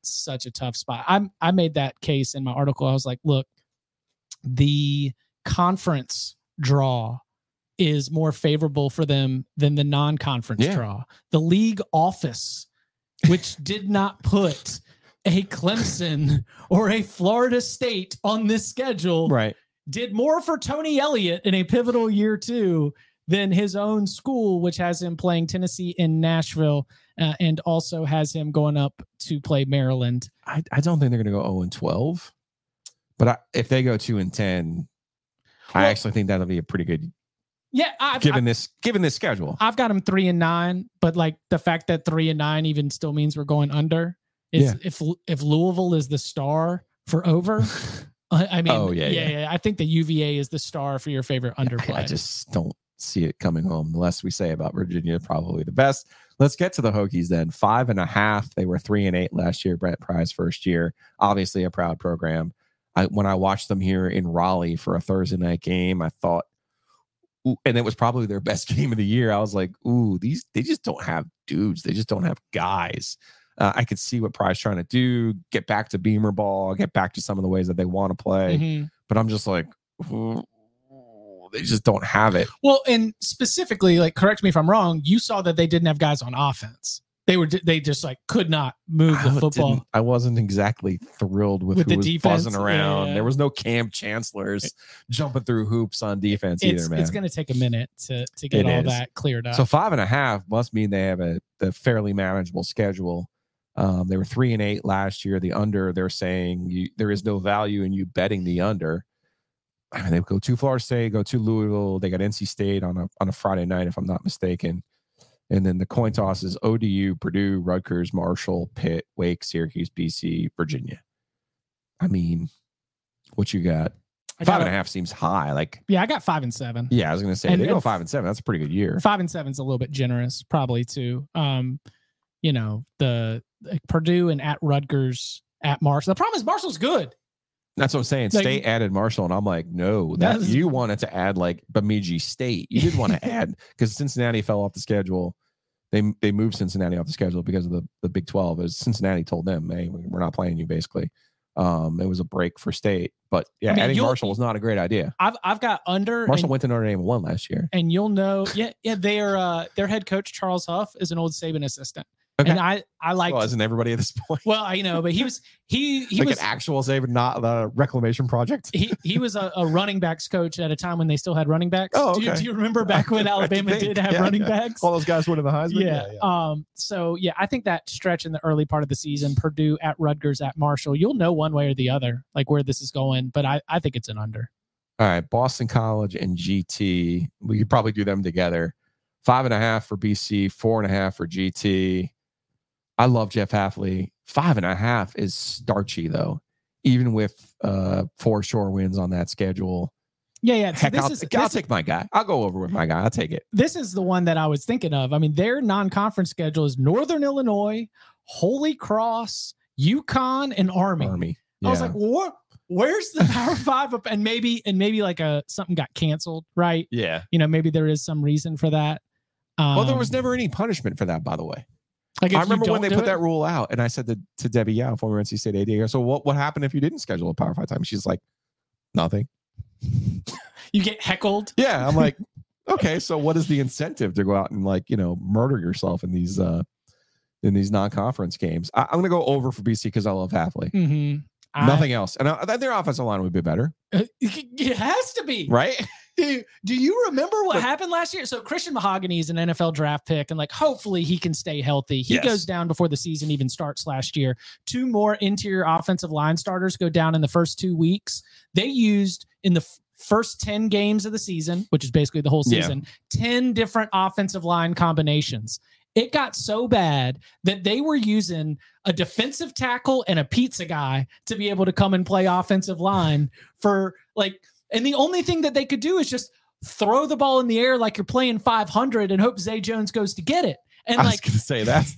tough spot. I made that case in my article. I was like, look, the conference draw is more favorable for them than the non-conference draw. The league office, which did not put a Clemson or a Florida State on this schedule, did more for Tony Elliott in a pivotal year too than his own school, which has him playing Tennessee in Nashville and also has him going up to play Maryland. I don't think they're going to go 0-12, but if they go 2-10, I actually think that'll be a pretty good. Yeah, given this schedule, I've got them 3-9. But like the fact that 3-9 even still means we're going under. If Louisville is the star for over, I mean, I think the UVA is the star for your favorite underplay. I just don't see it coming home. The less we say about Virginia, probably the best. Let's get to the Hokies then. 5.5. They were 3-8 last year. Brent Pry's first year, obviously a proud program. When I watched them here in Raleigh for a Thursday night game, I thought, and it was probably their best game of the year. I was like, ooh, they just don't have dudes. They just don't have guys. I could see what Pry's trying to do, get back to Beamer ball, get back to some of the ways that they want to play. Mm-hmm. But I'm just like, they just don't have it. Well, and specifically, like, correct me if I'm wrong, you saw that they didn't have guys on offense. They just like could not move the football. I wasn't exactly thrilled with who the was defense buzzing around. Yeah. There was no Cam Chancellors jumping through hoops on defense either, man. It's going to take a minute to get that cleared up. So 5.5 must mean they have a fairly manageable schedule. They were 3-8 last year. The under, they're saying there is no value in you betting the under. I mean, they go to Florida State, go to Louisville. They got NC State on a Friday night, if I'm not mistaken. And then the coin toss is ODU, Purdue, Rutgers, Marshall, Pitt, Wake, Syracuse, BC, Virginia. I mean, what you got? 5.5 seems high. I got 5-7. Yeah, I was going to say, and they go 5-7. That's a pretty good year. 5-7 is a little bit generous, probably, too. The Purdue and at Rutgers, at Marshall. The problem is Marshall's good. That's what I'm saying. Like, State added Marshall, and I'm like, no, that you wanted to add like Bemidji State. You did want to add because Cincinnati fell off the schedule. They moved Cincinnati off the schedule because of the Big 12. As Cincinnati told them, hey, we're not playing you, basically. It was a break for State, but yeah, I mean, adding Marshall was not a great idea. I've got under Marshall went to Notre Dame and won last year, and you'll know. Yeah, their head coach Charles Huff is an old Saban assistant, okay. And I like. Well, isn't everybody at this point? Well, I know, but he like was an actual Saban, not the reclamation project. He was a running backs coach at a time when they still had running backs. Oh, okay. Do you remember back when Alabama did have running backs? All those guys winning the Heisman. Yeah. So yeah, I think that stretch in the early part of the season, Purdue at Rutgers at Marshall, you'll know one way or the other, like where this is going. But I think it's an under. All right. Boston College and GT. We could probably do them together. 5.5 for BC, 4.5 for GT. I love Jeff Hafley. 5.5 is starchy, though, even with 4 shore wins on that schedule. Yeah. Heck, so I'll take my guy. I'll go over with my guy. I'll take it. This is the one that I was thinking of. I mean, their non-conference schedule is Northern Illinois, Holy Cross, UConn, and Army. Yeah. I was like, what? Where's the Power Five up? And maybe like something got canceled, right? Yeah. You know, maybe there is some reason for that. Well, there was never any punishment for that, by the way. Like I remember when they put that rule out, and I said to Debbie Yao, former NC State AD, so what happened if you didn't schedule a Power Five time? She's like, nothing. You get heckled? Yeah. I'm like, okay, so what is the incentive to go out and murder yourself in these non-conference games? I'm going to go over for BC because I love Hafley. Mm-hmm. Nothing else. And their offensive line would be better. It has to be. Right? Do you remember what happened last year? So Christian Mahogany is an NFL draft pick, and hopefully he can stay healthy. He goes down before the season even starts last year. 2 more interior offensive line starters go down in the first 2 weeks. They used in the first 10 games of the season, which is basically the whole season, 10 different offensive line combinations. It got so bad that they were using a defensive tackle and a pizza guy to be able to come and play offensive line and the only thing that they could do is just throw the ball in the air like you're playing 500 and hope Zay Jones goes to get it. And I was going to say, that's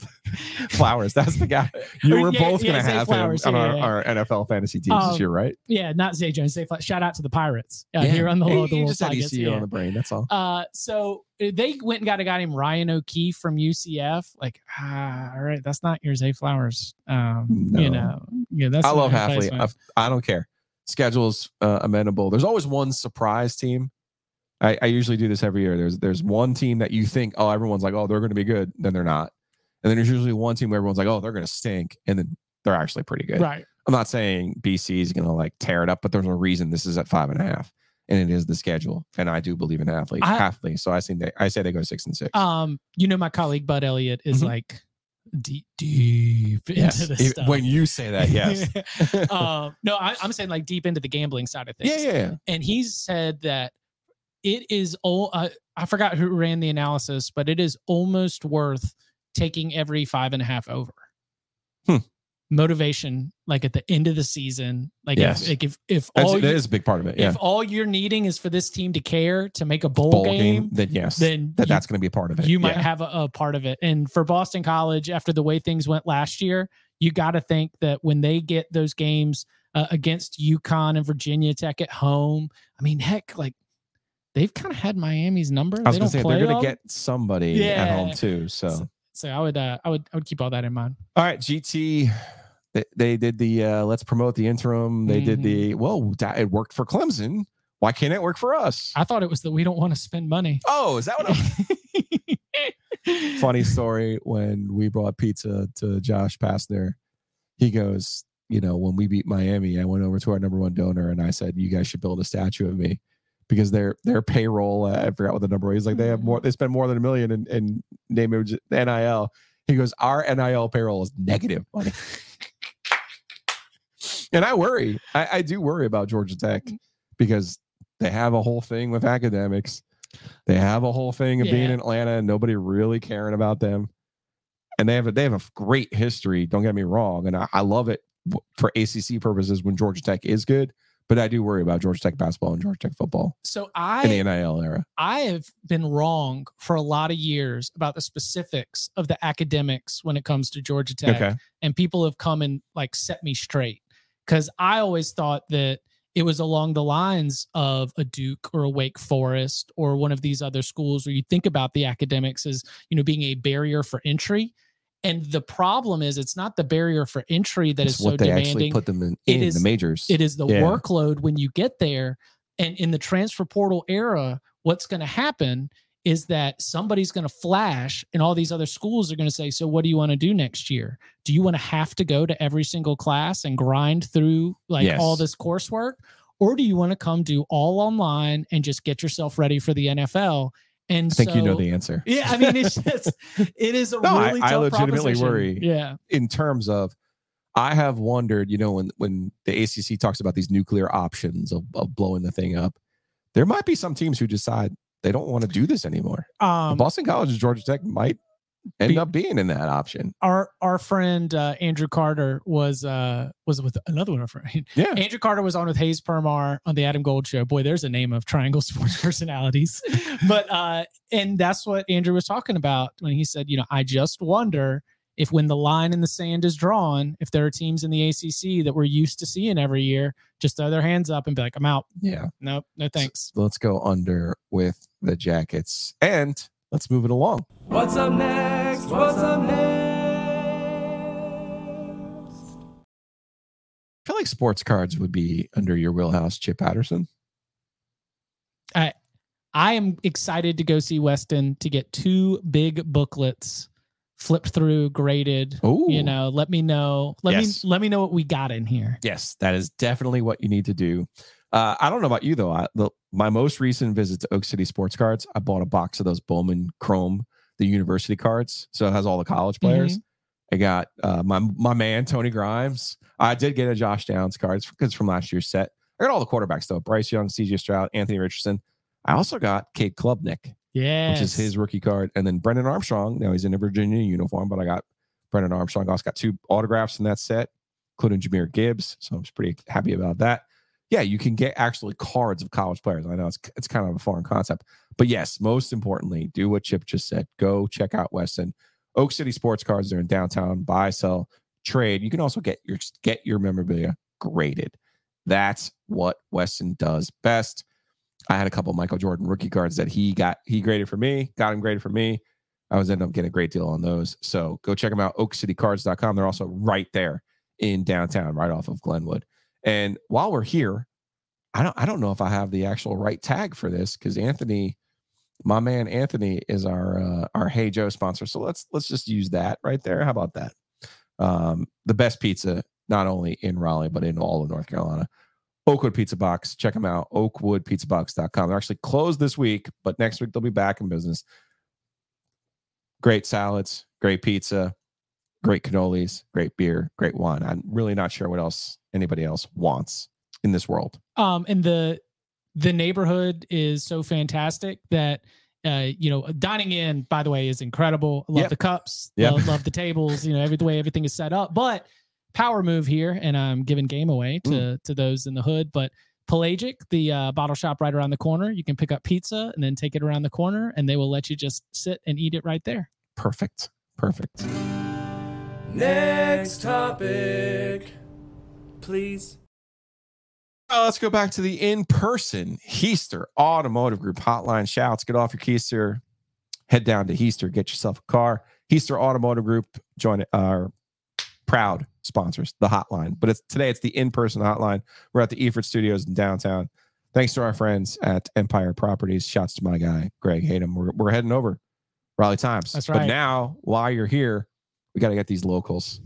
Flowers. That's the guy. You were both going to have Flowers, him on our NFL fantasy teams this year, right? Yeah, not Zay Jones. Shout out to the Pirates. Here on the Law of the Wolf podcast. You just had ECU on the brain, that's all. So they went and got a guy named Ryan O'Keefe from UCF. All right, that's not your Zay Flowers. No. That's I love Hafley. I don't care. Schedule's amenable. There's always one surprise team. I usually do this every year. There's one team that you think, oh, everyone's like, oh, they're going to be good. Then they're not. And then there's usually one team where everyone's like, oh, they're going to stink. And then they're actually pretty good. Right. I'm not saying BC is going to tear it up, but there's a reason this is at 5.5. And it is the schedule. And I do believe in Hafley. So I say they go 6-6. My colleague, Bud Elliott, is deep into this stuff. When you say that, yes. No, I'm saying deep into the gambling side of things. Yeah. And he said that it is all, I forgot who ran the analysis, but it is almost worth taking every 5.5 over. Motivation, at the end of the season, if all that is a big part of it. Yeah. If all you're needing is for this team to care to make a bowl game, then yes, that's going to be a part of it. You might have a part of it. And for Boston College, after the way things went last year, you got to think that when they get those games against UConn and Virginia Tech at home, I mean, heck, they've kind of had Miami's number. I was going to say they're going to get somebody at home too. So I would keep all that in mind. All right, GT. They did the let's promote the interim. They did the it worked for Clemson. Why can't it work for us? I thought it was that we don't want to spend money. Oh, is that what? Funny story. When we brought pizza to Josh Pastner, he goes, when we beat Miami, I went over to our number one donor and I said, you guys should build a statue of me. Because their payroll, I forgot what the number is. They spend more than $1 million in name, image, NIL. He goes, our NIL payroll is negative money. And I worry. I do worry about Georgia Tech because they have a whole thing with academics. They have a whole thing of being in Atlanta and nobody really caring about them. And they have a great history. Don't get me wrong, and I love it for ACC purposes when Georgia Tech is good. But I do worry about Georgia Tech basketball and Georgia Tech football. So in the NIL era, I have been wrong for a lot of years about the specifics of the academics when it comes to Georgia Tech. Okay. And people have come and set me straight. Cause I always thought that it was along the lines of a Duke or a Wake Forest or one of these other schools where you think about the academics as, being a barrier for entry. And the problem is, it's not the barrier for entry that is so demanding. It's what they actually put them in the majors. It is the workload when you get there. And in the transfer portal era, what's going to happen is that somebody's going to flash and all these other schools are going to say, so what do you want to do next year? Do you want to have to go to every single class and grind through all this coursework? Or do you want to come do all online and just get yourself ready for the NFL? And I think you know the answer. Yeah, I mean, it's just, it is a really tough proposition. I legitimately worry in terms of, I have wondered, when the ACC talks about these nuclear options of blowing the thing up, there might be some teams who decide they don't want to do this anymore. Boston College and Georgia Tech might end up being in that option. Our friend Andrew Carter was with another one of our friends. Yeah. Andrew Carter was on with Hayes Permar on the Adam Gold Show. Boy, there's a name of Triangle Sports personalities. But and that's what Andrew was talking about when he said, I just wonder if when the line in the sand is drawn, if there are teams in the ACC that we're used to seeing every year, just throw their hands up and be like, I'm out. Yeah. Nope. No thanks. So let's go under with the Jackets. And let's move it along. What's up next? What's up next? I feel like sports cards would be under your wheelhouse, Chip Patterson. I am excited to go see Weston to get two big booklets flipped through, graded. Ooh. Let me know. Let me know what we got in here. Yes, that is definitely what you need to do. I don't know about you though. My most recent visit to Oak City Sports Cards, I bought a box of those Bowman Chrome, the university cards. So it has all the college players. Mm-hmm. I got my man Tony Grimes. I did get a Josh Downs cards because from last year's set. I got all the quarterbacks though: Bryce Young, C.J. Stroud, Anthony Richardson. I also got Cade Klubnik. Yeah, which is his rookie card. And then Brendan Armstrong. Now he's in a Virginia uniform, but I got Brendan Armstrong. I also got two autographs in that set, including Jahmyr Gibbs. So I'm just pretty happy about that. Yeah, you can get actually cards of college players. I know it's kind of a foreign concept. But yes, most importantly, do what Chip just said. Go check out Weston. Oak City Sports Cards, they're in downtown. Buy, sell, trade. You can also get your memorabilia graded. That's what Weston does best. I had a couple of Michael Jordan rookie cards that he graded for me, got him graded for me. I was ended up getting a great deal on those. So go check them out, oakcitycards.com. They're also right there in downtown, right off of Glenwood. And while we're here, I don't know if I have the actual right tag for this because my man Anthony is our Hey Joe sponsor. So let's just use that right there. How about that? The best pizza, not only in Raleigh, but in all of North Carolina. Oakwood Pizza Box. Check them out. OakwoodPizzaBox.com. They're actually closed this week, but next week they'll be back in business. Great salads, great pizza, great cannolis, great beer, great wine. I'm really not sure what else anybody else wants in this world. And the neighborhood is so fantastic that dining in, by the way, is incredible. I love the cups. Yep. Love the tables. The way everything is set up, but. Power move here, and I'm giving game away to those in the hood. But Pelagic, the bottle shop right around the corner, you can pick up pizza and then take it around the corner, and they will let you just sit and eat it right there. Perfect. Next topic, please. Let's go back to the in-person Heaster Automotive Group hotline shouts. Get off your Heaster, head down to Heaster, get yourself a car. Heaster Automotive Group, join our proud sponsors, the hotline. But today it's the in-person hotline. We're at the Efird Studios in downtown. Thanks to our friends at Empire Properties. Shouts to my guy, Greg Haydem. We're heading over Raleigh Times. That's right. But now, while you're here, we got to get these locals.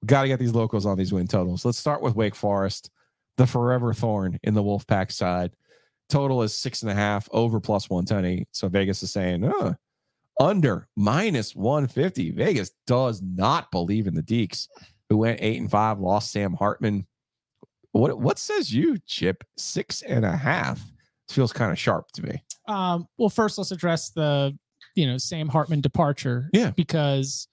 We got to get these locals on these win totals. Let's start with Wake Forest, the forever thorn in the Wolfpack side. Total is 6.5 over plus 120. So Vegas is saying, under minus 150. Vegas does not believe in the Deeks, who went 8-5, lost Sam Hartman. What says you, Chip? 6.5 feels kind of sharp to me. Well, first let's address the Sam Hartman departure. Yeah, because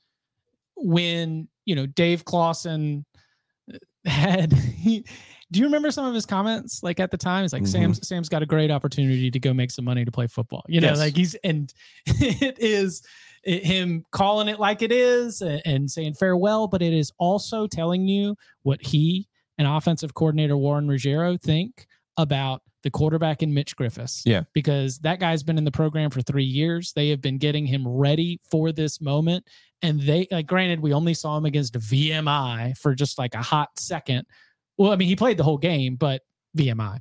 when Dave Clawson do you remember some of his comments? Like at the time, it's like, mm-hmm. Sam's got a great opportunity to go make some money to play football. Yes. Him calling it like it is and saying farewell, but it is also telling you what he and offensive coordinator Warren Ruggiero think about the quarterback in Mitch Griffiths. Yeah, because that guy's been in the program for 3 years. They have been getting him ready for this moment. And they, like, granted, we only saw him against VMI for just like a hot second. Well, I mean, he played the whole game, but VMI.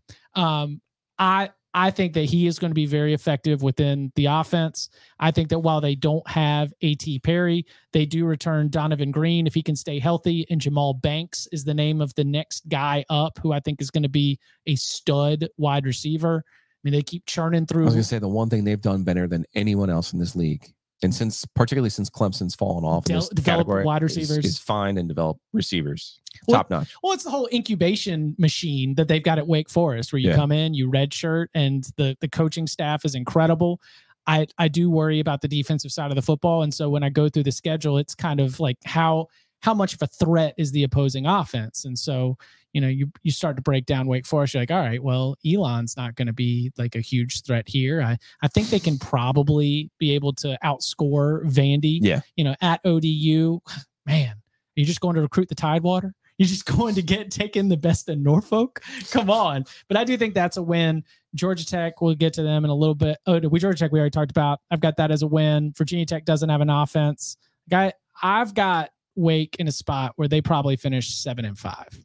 I think that he is going to be very effective within the offense. I think that while they don't have A.T. Perry, they do return Donovan Green if he can stay healthy, and Jamal Banks is the name of the next guy up, who I think is going to be a stud wide receiver. I mean, they keep churning through. I was going to say, the one thing they've done better than anyone else in this league, and particularly since Clemson's fallen off, develop wide receivers is fine and develop receivers. Top notch. Well, it's the whole incubation machine that they've got at Wake Forest, where you come in, you redshirt, and the coaching staff is incredible. I do worry about the defensive side of the football, and so when I go through the schedule, it's kind of like how much of a threat is the opposing offense, and so. You know, you start to break down Wake Forest. You're like, all right, well, Elon's not going to be like a huge threat here. I think they can probably be able to outscore Vandy. Yeah. You know, at ODU, man, you're just going to recruit the Tidewater. You're just going to take in the best of Norfolk. Come on. But I do think that's a win. Georgia Tech, we'll get to them in a little bit. Oh, Georgia Tech, we already talked about. I've got that as a win. Virginia Tech doesn't have an offense. I've got Wake in a spot where they probably finish 7-5.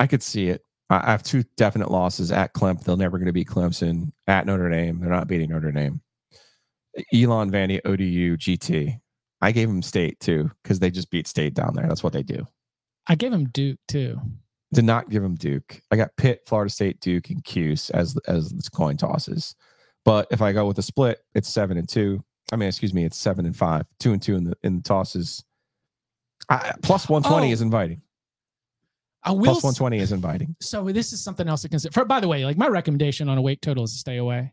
I could see it. I have two definite losses at Clemson. They're never going to beat Clemson. At Notre Dame, they're not beating Notre Dame. Elon, Vandy, ODU, GT. I gave them State too, because they just beat State down there. That's what they do. I gave them Duke too. Did not give them Duke. I got Pitt, Florida State, Duke, and Cuse as coin tosses. But if I go with a split, it's 7-2. It's 7-5, 2-2 in the tosses. Plus 120 is inviting. Plus 120 is inviting. So this is something else to consider. By the way, like, my recommendation on a Wake total is to stay away.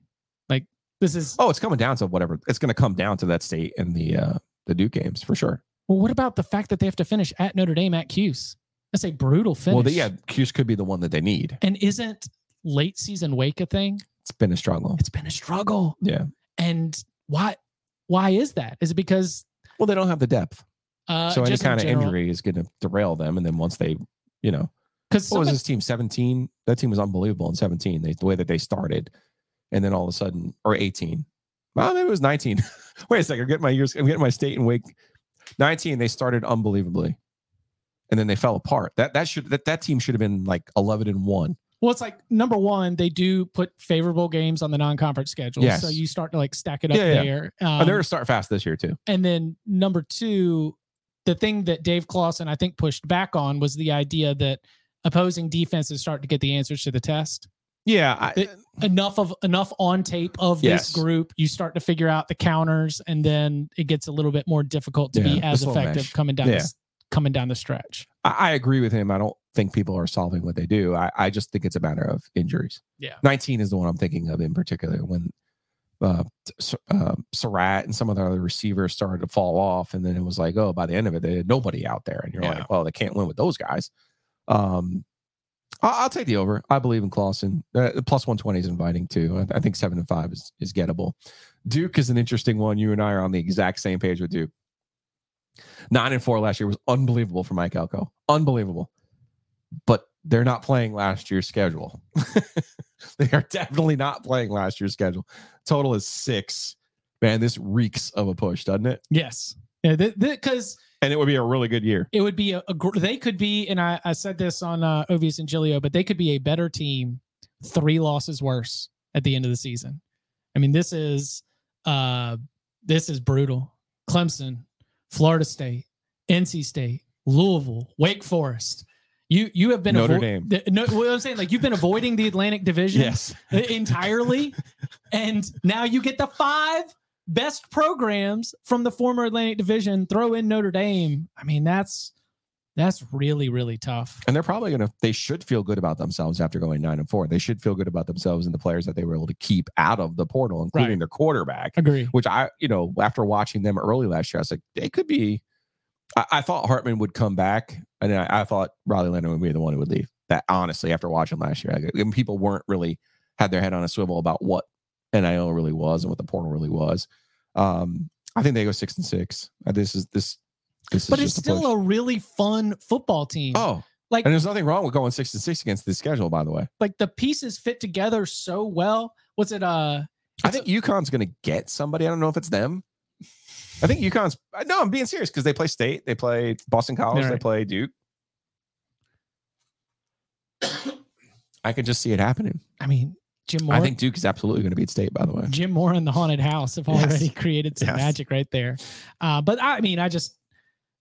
Like, this is... Oh, it's coming down to whatever. It's going to come down to that State and the Duke games, for sure. Well, what about the fact that they have to finish at Notre Dame at Cuse? That's a brutal finish. Well, Cuse could be the one that they need. And isn't late season Wake a thing? It's been a struggle. Yeah. And why is that? Is it because... Well, they don't have the depth. So any kind of injury is going to derail them. And then once they... You know, because what was this team? 17? That team was unbelievable in 17. The way that they started, and then all of a sudden, or 18. Well, maybe it was 19. Wait a second, I'm getting my State and Wake. 19. They started unbelievably, and then they fell apart. That team should have been like 11-1. Well, it's like, number one, they do put favorable games on the non-conference schedule, so you start to like stack it up there. Yeah. They're gonna start fast this year too. And then number two. The thing that Dave Clawson, I think, pushed back on was the idea that opposing defenses start to get the answers to the test. Yeah. Enough on tape of this group. You start to figure out the counters, and then it gets a little bit more difficult to be as effective coming down the stretch. I agree with him. I don't think people are solving what they do. I just think it's a matter of injuries. Yeah. 19 is the one I'm thinking of in particular, when Surratt and some of the other receivers started to fall off, and then it was like, by the end of it, they had nobody out there, and you're like, well, they can't win with those guys. I'll take the over. I believe in Clawson. Plus 120 is inviting too. I think 7-5 is gettable. Duke is an interesting one. You and I are on the exact same page with Duke. 9-4 last year was unbelievable for Mike Elko. Unbelievable. But they're not playing last year's schedule. They are definitely not playing last year's schedule. Total is 6. Man, this reeks of a push, doesn't it? Yes. Yeah, and it would be a really good year. It would be they could be, and I said this on Ovius and Giglio, but they could be a better team, 3 losses worse at the end of the season. I mean, this is brutal. Clemson, Florida State, NC State, Louisville, Wake Forest. You have been Notre Dame. What I'm saying, like, you've been avoiding the Atlantic Division entirely, and now you get the 5 best programs from the former Atlantic Division. Throw in Notre Dame. I mean, that's really, really tough. And they're probably they should feel good about themselves after going 9-4. They should feel good about themselves and the players that they were able to keep out of the portal, including their quarterback. Agree. Which after watching them early last year, I was like, they could be. I thought Hartman would come back, and I thought Riley Leonard would be the one who would leave. That, honestly, after watching last year, people weren't really had their head on a swivel about what NIL really was and what the portal really was. I think they go 6-6. But it's still a really fun football team. Oh, and there's nothing wrong with going 6-6 against this schedule, by the way. Like, the pieces fit together so well. I think UConn's going to get somebody. I don't know if it's them. I think UConn's. No, I'm being serious because they play State, they play Boston College, right. They play Duke. I could just see it happening. I mean, Jim Moore. I think Duke is absolutely going to beat State. By the way, Jim Moore and the Haunted House have already created some magic right there. But I mean, I just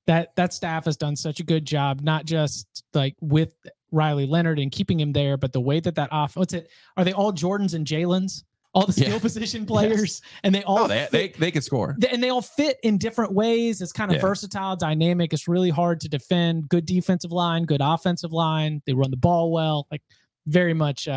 that staff has done such a good job, not just like with Riley Leonard and keeping him there, but the way that off. What's it? Are they all Jordans and Jalen's? All the skill position players, and they all they can score, and they all fit in different ways. It's kind of versatile, dynamic. It's really hard to defend. Good defensive line, good offensive line. They run the ball well. Like very much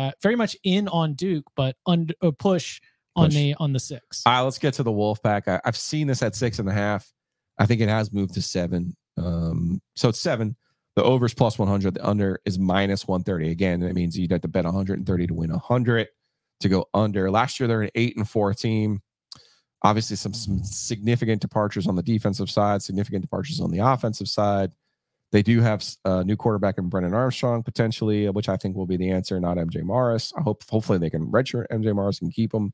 in on Duke, but under push on the six. All right, let's get to the Wolfpack. I've seen this at 6.5. I think it has moved to 7. So it's 7. The over is +100. The under is -130. Again, that means you'd have to bet 130 to win 100. To go under. Last year, they're an 8-4 team. Obviously, some significant departures on the defensive side, significant departures on the offensive side. They do have a new quarterback in Brennan Armstrong, potentially, which I think will be the answer, not MJ Morris. I hope, hopefully, they can redshirt MJ Morris and keep him.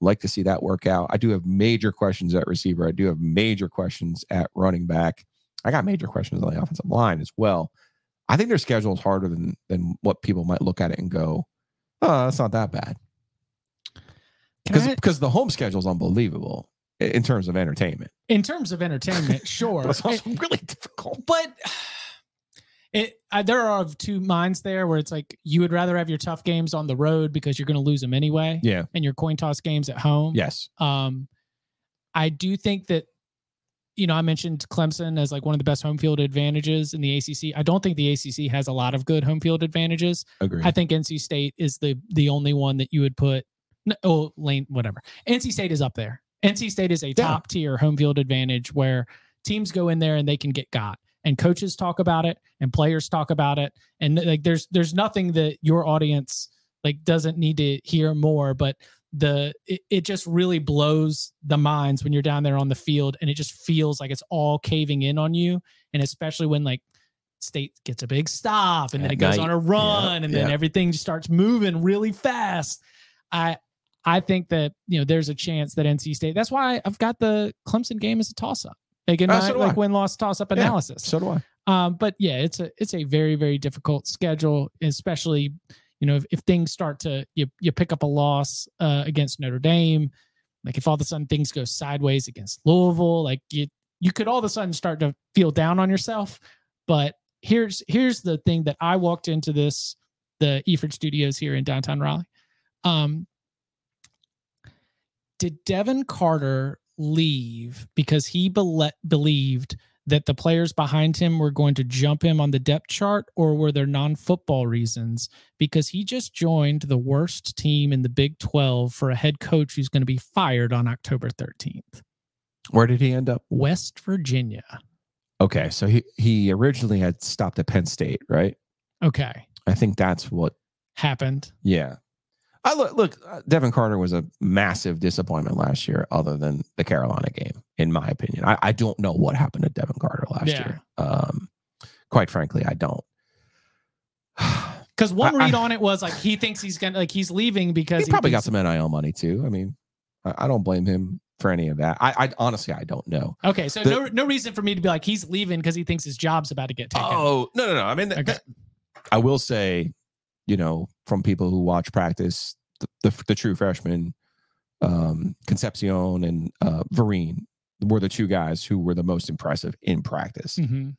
Like to see that work out. I do have major questions at receiver. I do have major questions at running back. I got major questions on the offensive line as well. I think their schedule is harder than what people might look at it and go, oh, that's not that bad. Because the home schedule is unbelievable in terms of entertainment. Sure. But it's also really difficult. But there are two minds there where it's like you would rather have your tough games on the road because you're going to lose them anyway. Yeah. And your coin toss games at home. Yes. I do think that, you know, I mentioned Clemson as like one of the best home field advantages in the ACC. I don't think the ACC has a lot of good home field advantages. Agreed. I think NC State is the only one that you would put. No, Lane, whatever. NC State is up there. NC State is a top tier home field advantage where teams go in there and they can get got, and coaches talk about it and players talk about it. And like, there's nothing that your audience like doesn't need to hear more, but it just really blows the minds when you're down there on the field and it just feels like it's all caving in on you. And especially when like State gets a big stop and then it goes on a run and then everything just starts moving really fast. I think that, you know, there's a chance that NC State, that's why I've got the Clemson game as a toss-up. Like in my win-loss toss-up analysis. So do I. But yeah, it's a very, very difficult schedule, especially, you know, if things start to, you pick up a loss against Notre Dame, like if all of a sudden things go sideways against Louisville, like you could all of a sudden start to feel down on yourself. But here's the thing that I walked into the Efird Studios here in downtown Raleigh. Did Devin Carter leave because he believed that the players behind him were going to jump him on the depth chart, or were there non-football reasons? Because he just joined the worst team in the Big 12 for a head coach who's going to be fired on October 13th. Where did he end up? West Virginia. Okay, so he originally had stopped at Penn State, right? Okay. I think that's what happened. Yeah. I look, Devin Carter was a massive disappointment last year, other than the Carolina game, in my opinion. I don't know what happened to Devin Carter last year. Quite frankly, I don't. Because one read on it was like he thinks he's gonna he's leaving because he probably got some NIL money too. I mean, I don't blame him for any of that. I honestly, I don't know. Okay, so no reason for me to be like he's leaving because he thinks his job's about to get taken. Oh no! I mean, I will say, you know, from people who watch practice, the true freshmen, Concepcion and Vereen were the two guys who were the most impressive in practice. Mm-hmm.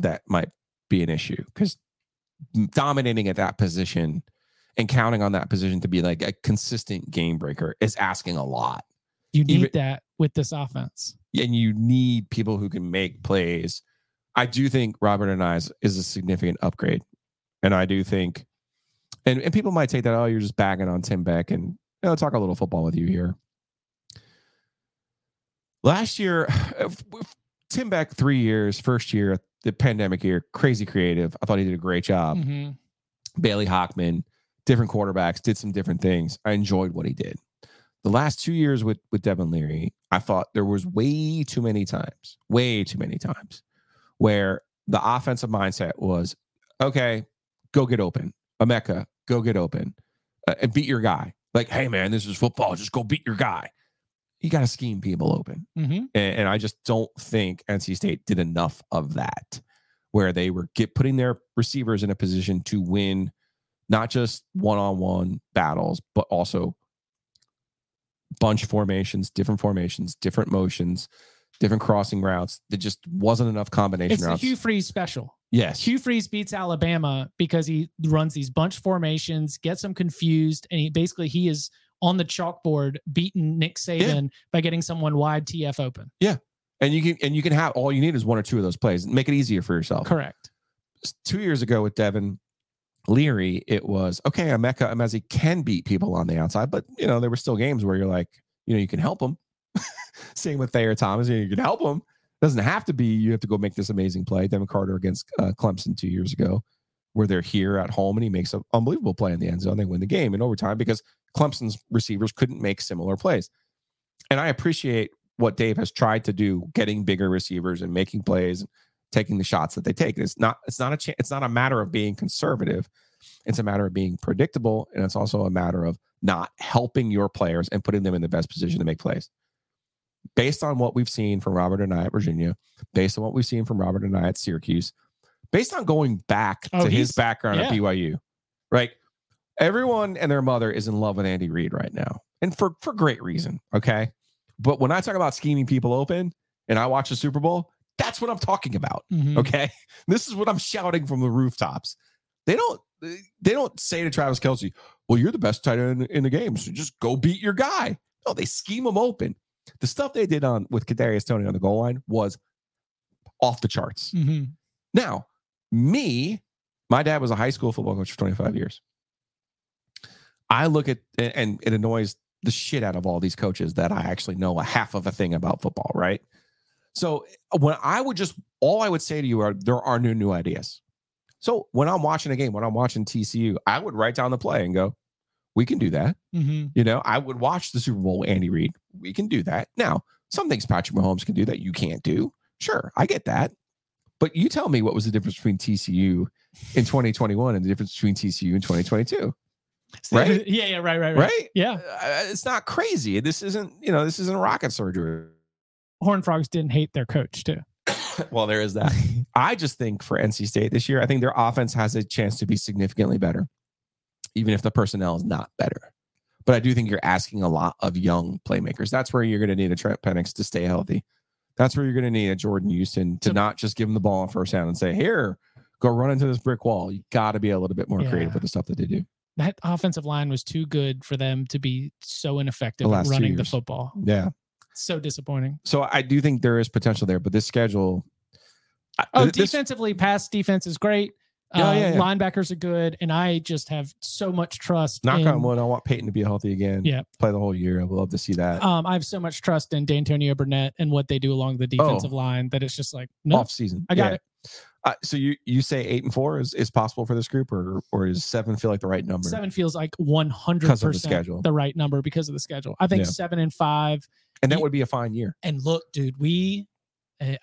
That might be an issue because dominating at that position and counting on that position to be like a consistent game breaker is asking a lot. You need that with this offense. And you need people who can make plays. I do think Robert Aniz is a significant upgrade. And I do think, and people might take that, oh, you're just bagging on Tim Beck, and you know, talk a little football with you here. Last year, Tim Beck, 3 years, first year, the pandemic year, crazy creative. I thought he did a great job. Mm-hmm. Bailey Hockman, different quarterbacks, did some different things. I enjoyed what he did. The last 2 years with Devin Leary, I thought there was way too many times where the offensive mindset was, okay, go get open. Emeka, go get open and beat your guy. Like, hey, man, this is football. Just go beat your guy. you got to scheme people open. Mm-hmm. And I just don't think NC State did enough of that, where they were putting their receivers in a position to win not just one-on-one battles, but also bunch formations, different different motions, different crossing routes. There just wasn't enough combination routes. It's the Hugh Freeze special. Yes. Hugh Freeze beats Alabama because he runs these bunch formations, gets them confused, and he is on the chalkboard beating Nick Saban by getting someone wide TF open. Yeah. And you can have, all you need is one or two of those plays. Make it easier for yourself. Correct. 2 years ago with Devin Leary, it was, okay, Emeka Emezi can beat people on the outside, but there were still games where you're like, you can help them. Same with Thayer Thomas, you can help them. Doesn't have to be, you have to go make this amazing play. Devin Carter against Clemson 2 years ago, where they're here at home and he makes an unbelievable play in the end zone. They win the game in overtime because Clemson's receivers couldn't make similar plays. And I appreciate what Dave has tried to do, getting bigger receivers and making plays and taking the shots that they take. It's not a matter of being conservative. It's a matter of being predictable. And it's also a matter of not helping your players and putting them in the best position to make plays. Based on what we've seen from Robert and I at Virginia, based on what we've seen from Robert and I at Syracuse, based on going back to his background at BYU, right? Everyone and their mother is in love with Andy Reid right now. And for great reason. Okay. But when I talk about scheming people open and I watch the Super Bowl, that's what I'm talking about. Mm-hmm. Okay. This is what I'm shouting from the rooftops. They don't say to Travis Kelce, well, you're the best tight end in the game, so just go beat your guy. No, they scheme him open. The stuff they did with Kadarius Toney on the goal line was off the charts. Mm-hmm. Now, my dad was a high school football coach for 25 years. I look at, and it annoys the shit out of all these coaches that I actually know a half of a thing about football, right? So when all I would say to you are, there are new ideas. So when I'm watching a game, when I'm watching TCU, I would write down the play and go, we can do that. Mm-hmm. I would watch the Super Bowl with Andy Reid. We can do that. Now, some things Patrick Mahomes can do that you can't do. Sure, I get that. But you tell me what was the difference between TCU in 2021 and the difference between TCU in 2022. Right? Yeah, right. Yeah. It's not crazy. This isn't rocket surgery. Horned Frogs didn't hate their coach too. Well, there is that. I just think for NC State this year, I think their offense has a chance to be significantly better, even if the personnel is not better. But I do think you're asking a lot of young playmakers. That's where you're going to need a Trent Penix to stay healthy. That's where you're going to need a Jordan Houston to not just give them the ball in first down and say, here, go run into this brick wall. You got to be a little bit more creative with the stuff that they do. That offensive line was too good for them to be so ineffective at running the football. Yeah. So disappointing. So I do think there is potential there, but this schedule. Defensively, pass defense is great. Linebackers are good. And I just have so much trust. Knock on wood. I want Peyton to be healthy again. Yeah. Play the whole year. I would love to see that. I have so much trust in D'Antonio Burnett and what they do along the defensive line that it's just like, no. Off season. I got it. So you say 8-4 is possible for this group, or is 7 feel like the right number? 7 feels like 100% the right number because of the schedule. I think 7-5. And that would be a fine year. And look, dude, again,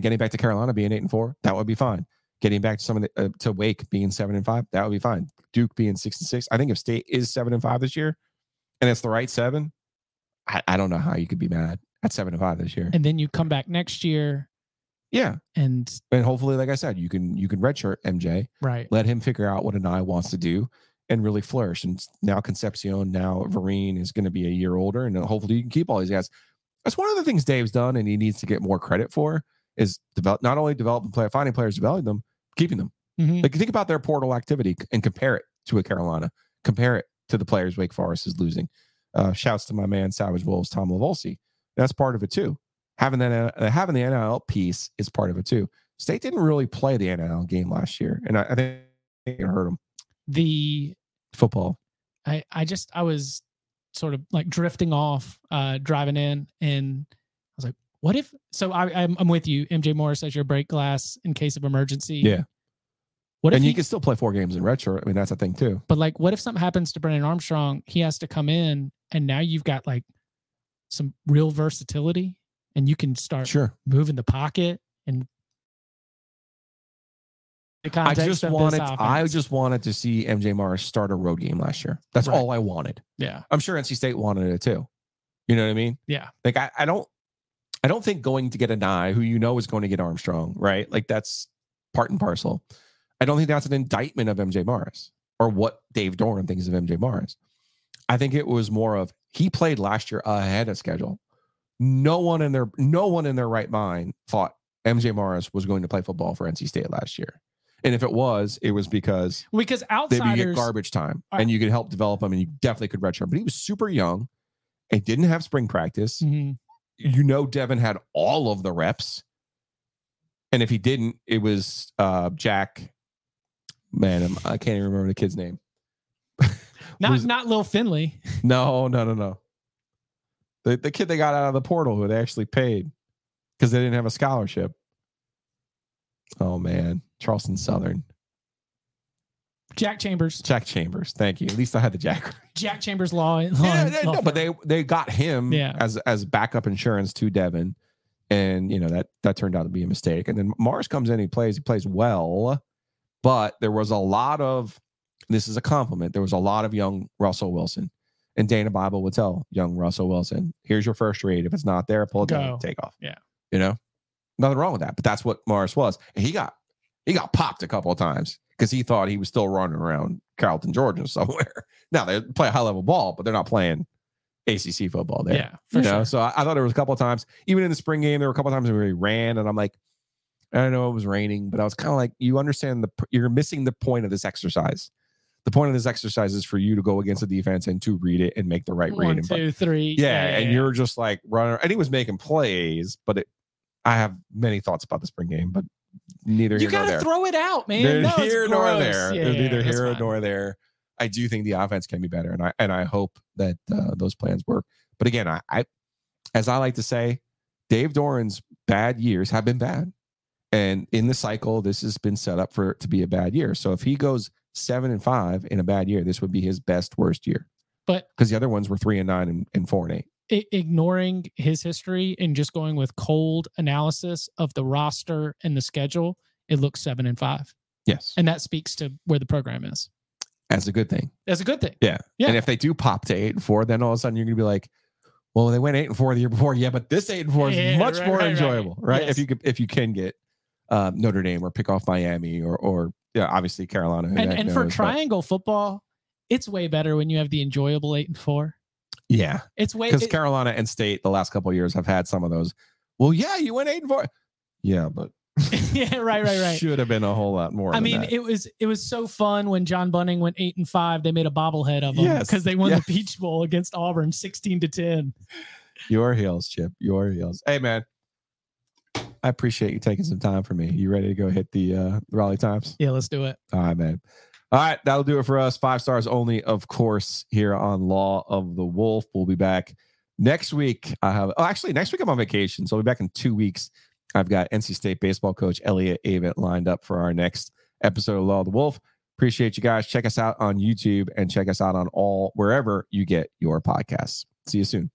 getting back to Carolina being 8-4, that would be fine. Getting back to to Wake being 7-5, that would be fine. Duke being 6-6. I think if State is 7-5 this year, and it's the right 7, I don't know how you could be mad at 7-5 this year. And then you come back next year. Yeah. And hopefully, like I said, you can redshirt MJ. Right. Let him figure out what Anai wants to do and really flourish. And now Concepcion, now Vereen is going to be a year older, and hopefully you can keep all these guys. That's one of the things Dave's done and he needs to get more credit for is finding players, developing them, keeping them. Mm-hmm. Like, think about their portal activity and compare it to a Carolina. Compare it to the players Wake Forest is losing. Shouts to my man Savage Wolves, Tom Lavolsi. That's part of it too. Having the NIL piece is part of it too. State didn't really play the NIL game last year, and I think it hurt them. The football. I was sort of like drifting off, driving in, and I was like, "What if?" So I'm with you. MJ Morris as your break glass in case of emergency. Yeah. What if you can still play 4 games in redshirt? I mean, that's a thing too. But like, what if something happens to Brennan Armstrong? He has to come in, and now you've got like some real versatility. And you can start moving the pocket and the context. I just wanted to see MJ Morris start a road game last year. That's all I wanted. Yeah. I'm sure NC State wanted it too. You know what I mean? Yeah. Like I don't think going to get Anai, who you know is going to get Armstrong, right? Like that's part and parcel. I don't think that's an indictment of MJ Morris or what Dave Doran thinks of MJ Morris. I think it was more of he played last year ahead of schedule. No one in their right mind thought MJ Morris was going to play football for NC State last year. And if it was because outsiders, they'd be at garbage time and you could help develop him and you definitely could redshirt him. But he was super young and didn't have spring practice. Mm-hmm. You know, Devin had all of the reps. And if he didn't, it was Jack. Man, I can't even remember the kid's name. not Lil Finley. No. The kid they got out of the portal who they actually paid because they didn't have a scholarship. Oh, man. Charleston Southern. Jack Chambers. Thank you. At least I had the Jack. Jack Chambers law. But they got him as backup insurance to Devin. And, you know, that turned out to be a mistake. And then Morris comes in, he plays well. But there was a lot of, this is a compliment, there was a lot of young Russell Wilson. And Dana Bible would tell young Russell Wilson, here's your first read. If it's not there, pull it down, take off. Yeah. You know, nothing wrong with that. But that's what Morris was. And he got popped a couple of times because he thought he was still running around Carrollton, Georgia somewhere. Now they play high level ball, but they're not playing ACC football there. Yeah, for sure. So I thought there was a couple of times, even in the spring game, there were a couple of times where he ran and I'm like, I know it was raining, but I was kind of like, you understand you're missing the point of this exercise. The point of this exercise is for you to go against the defense and to read it and make the right read. One, two, three. Yeah. And you're just like running. And he was making plays, but I have many thoughts about the spring game, but neither here nor there. You got to throw it out, man. Neither here nor there. There's neither here nor there. I do think the offense can be better. And I hope that those plans work. But again, I, as I like to say, Dave Doran's bad years have been bad. And in the cycle, this has been set up for it to be a bad year. So if he goes 7-5 in a bad year, this would be his best worst year. But because the other ones were 3-9 and 4-8. Ignoring his history and just going with cold analysis of the roster and the schedule, it looks 7-5. Yes. And that speaks to where the program is. That's a good thing. Yeah. And if they do pop to 8-4, then all of a sudden you're going to be like, well, they went 8-4 the year before. Yeah, but this 8-4 is much more enjoyable, right? Yes. If you can get Notre Dame or pick off Miami or yeah, obviously Carolina. And for triangle football, it's way better when you have the enjoyable 8-4. Yeah. It's way because Carolina and State the last couple of years have had some of those. Well, yeah, you went 8-4. Yeah, but yeah, right. Should have been a whole lot more. I mean, it was so fun when John Bunning went 8-5. They made a bobblehead of him because they won the Peach Bowl against Auburn 16-10. Your heels, Chip. Your heels. Hey, man. I appreciate you taking some time for me. You ready to go hit the Raleigh Times? Yeah, let's do it. All right, man. All right, that'll do it for us. 5 stars only, of course, here on Law of the Wolf. We'll be back next week. Next week I'm on vacation, so I'll be back in 2 weeks. I've got NC State baseball coach Elliot Avent lined up for our next episode of Law of the Wolf. Appreciate you guys. Check us out on YouTube and check us out on wherever you get your podcasts. See you soon.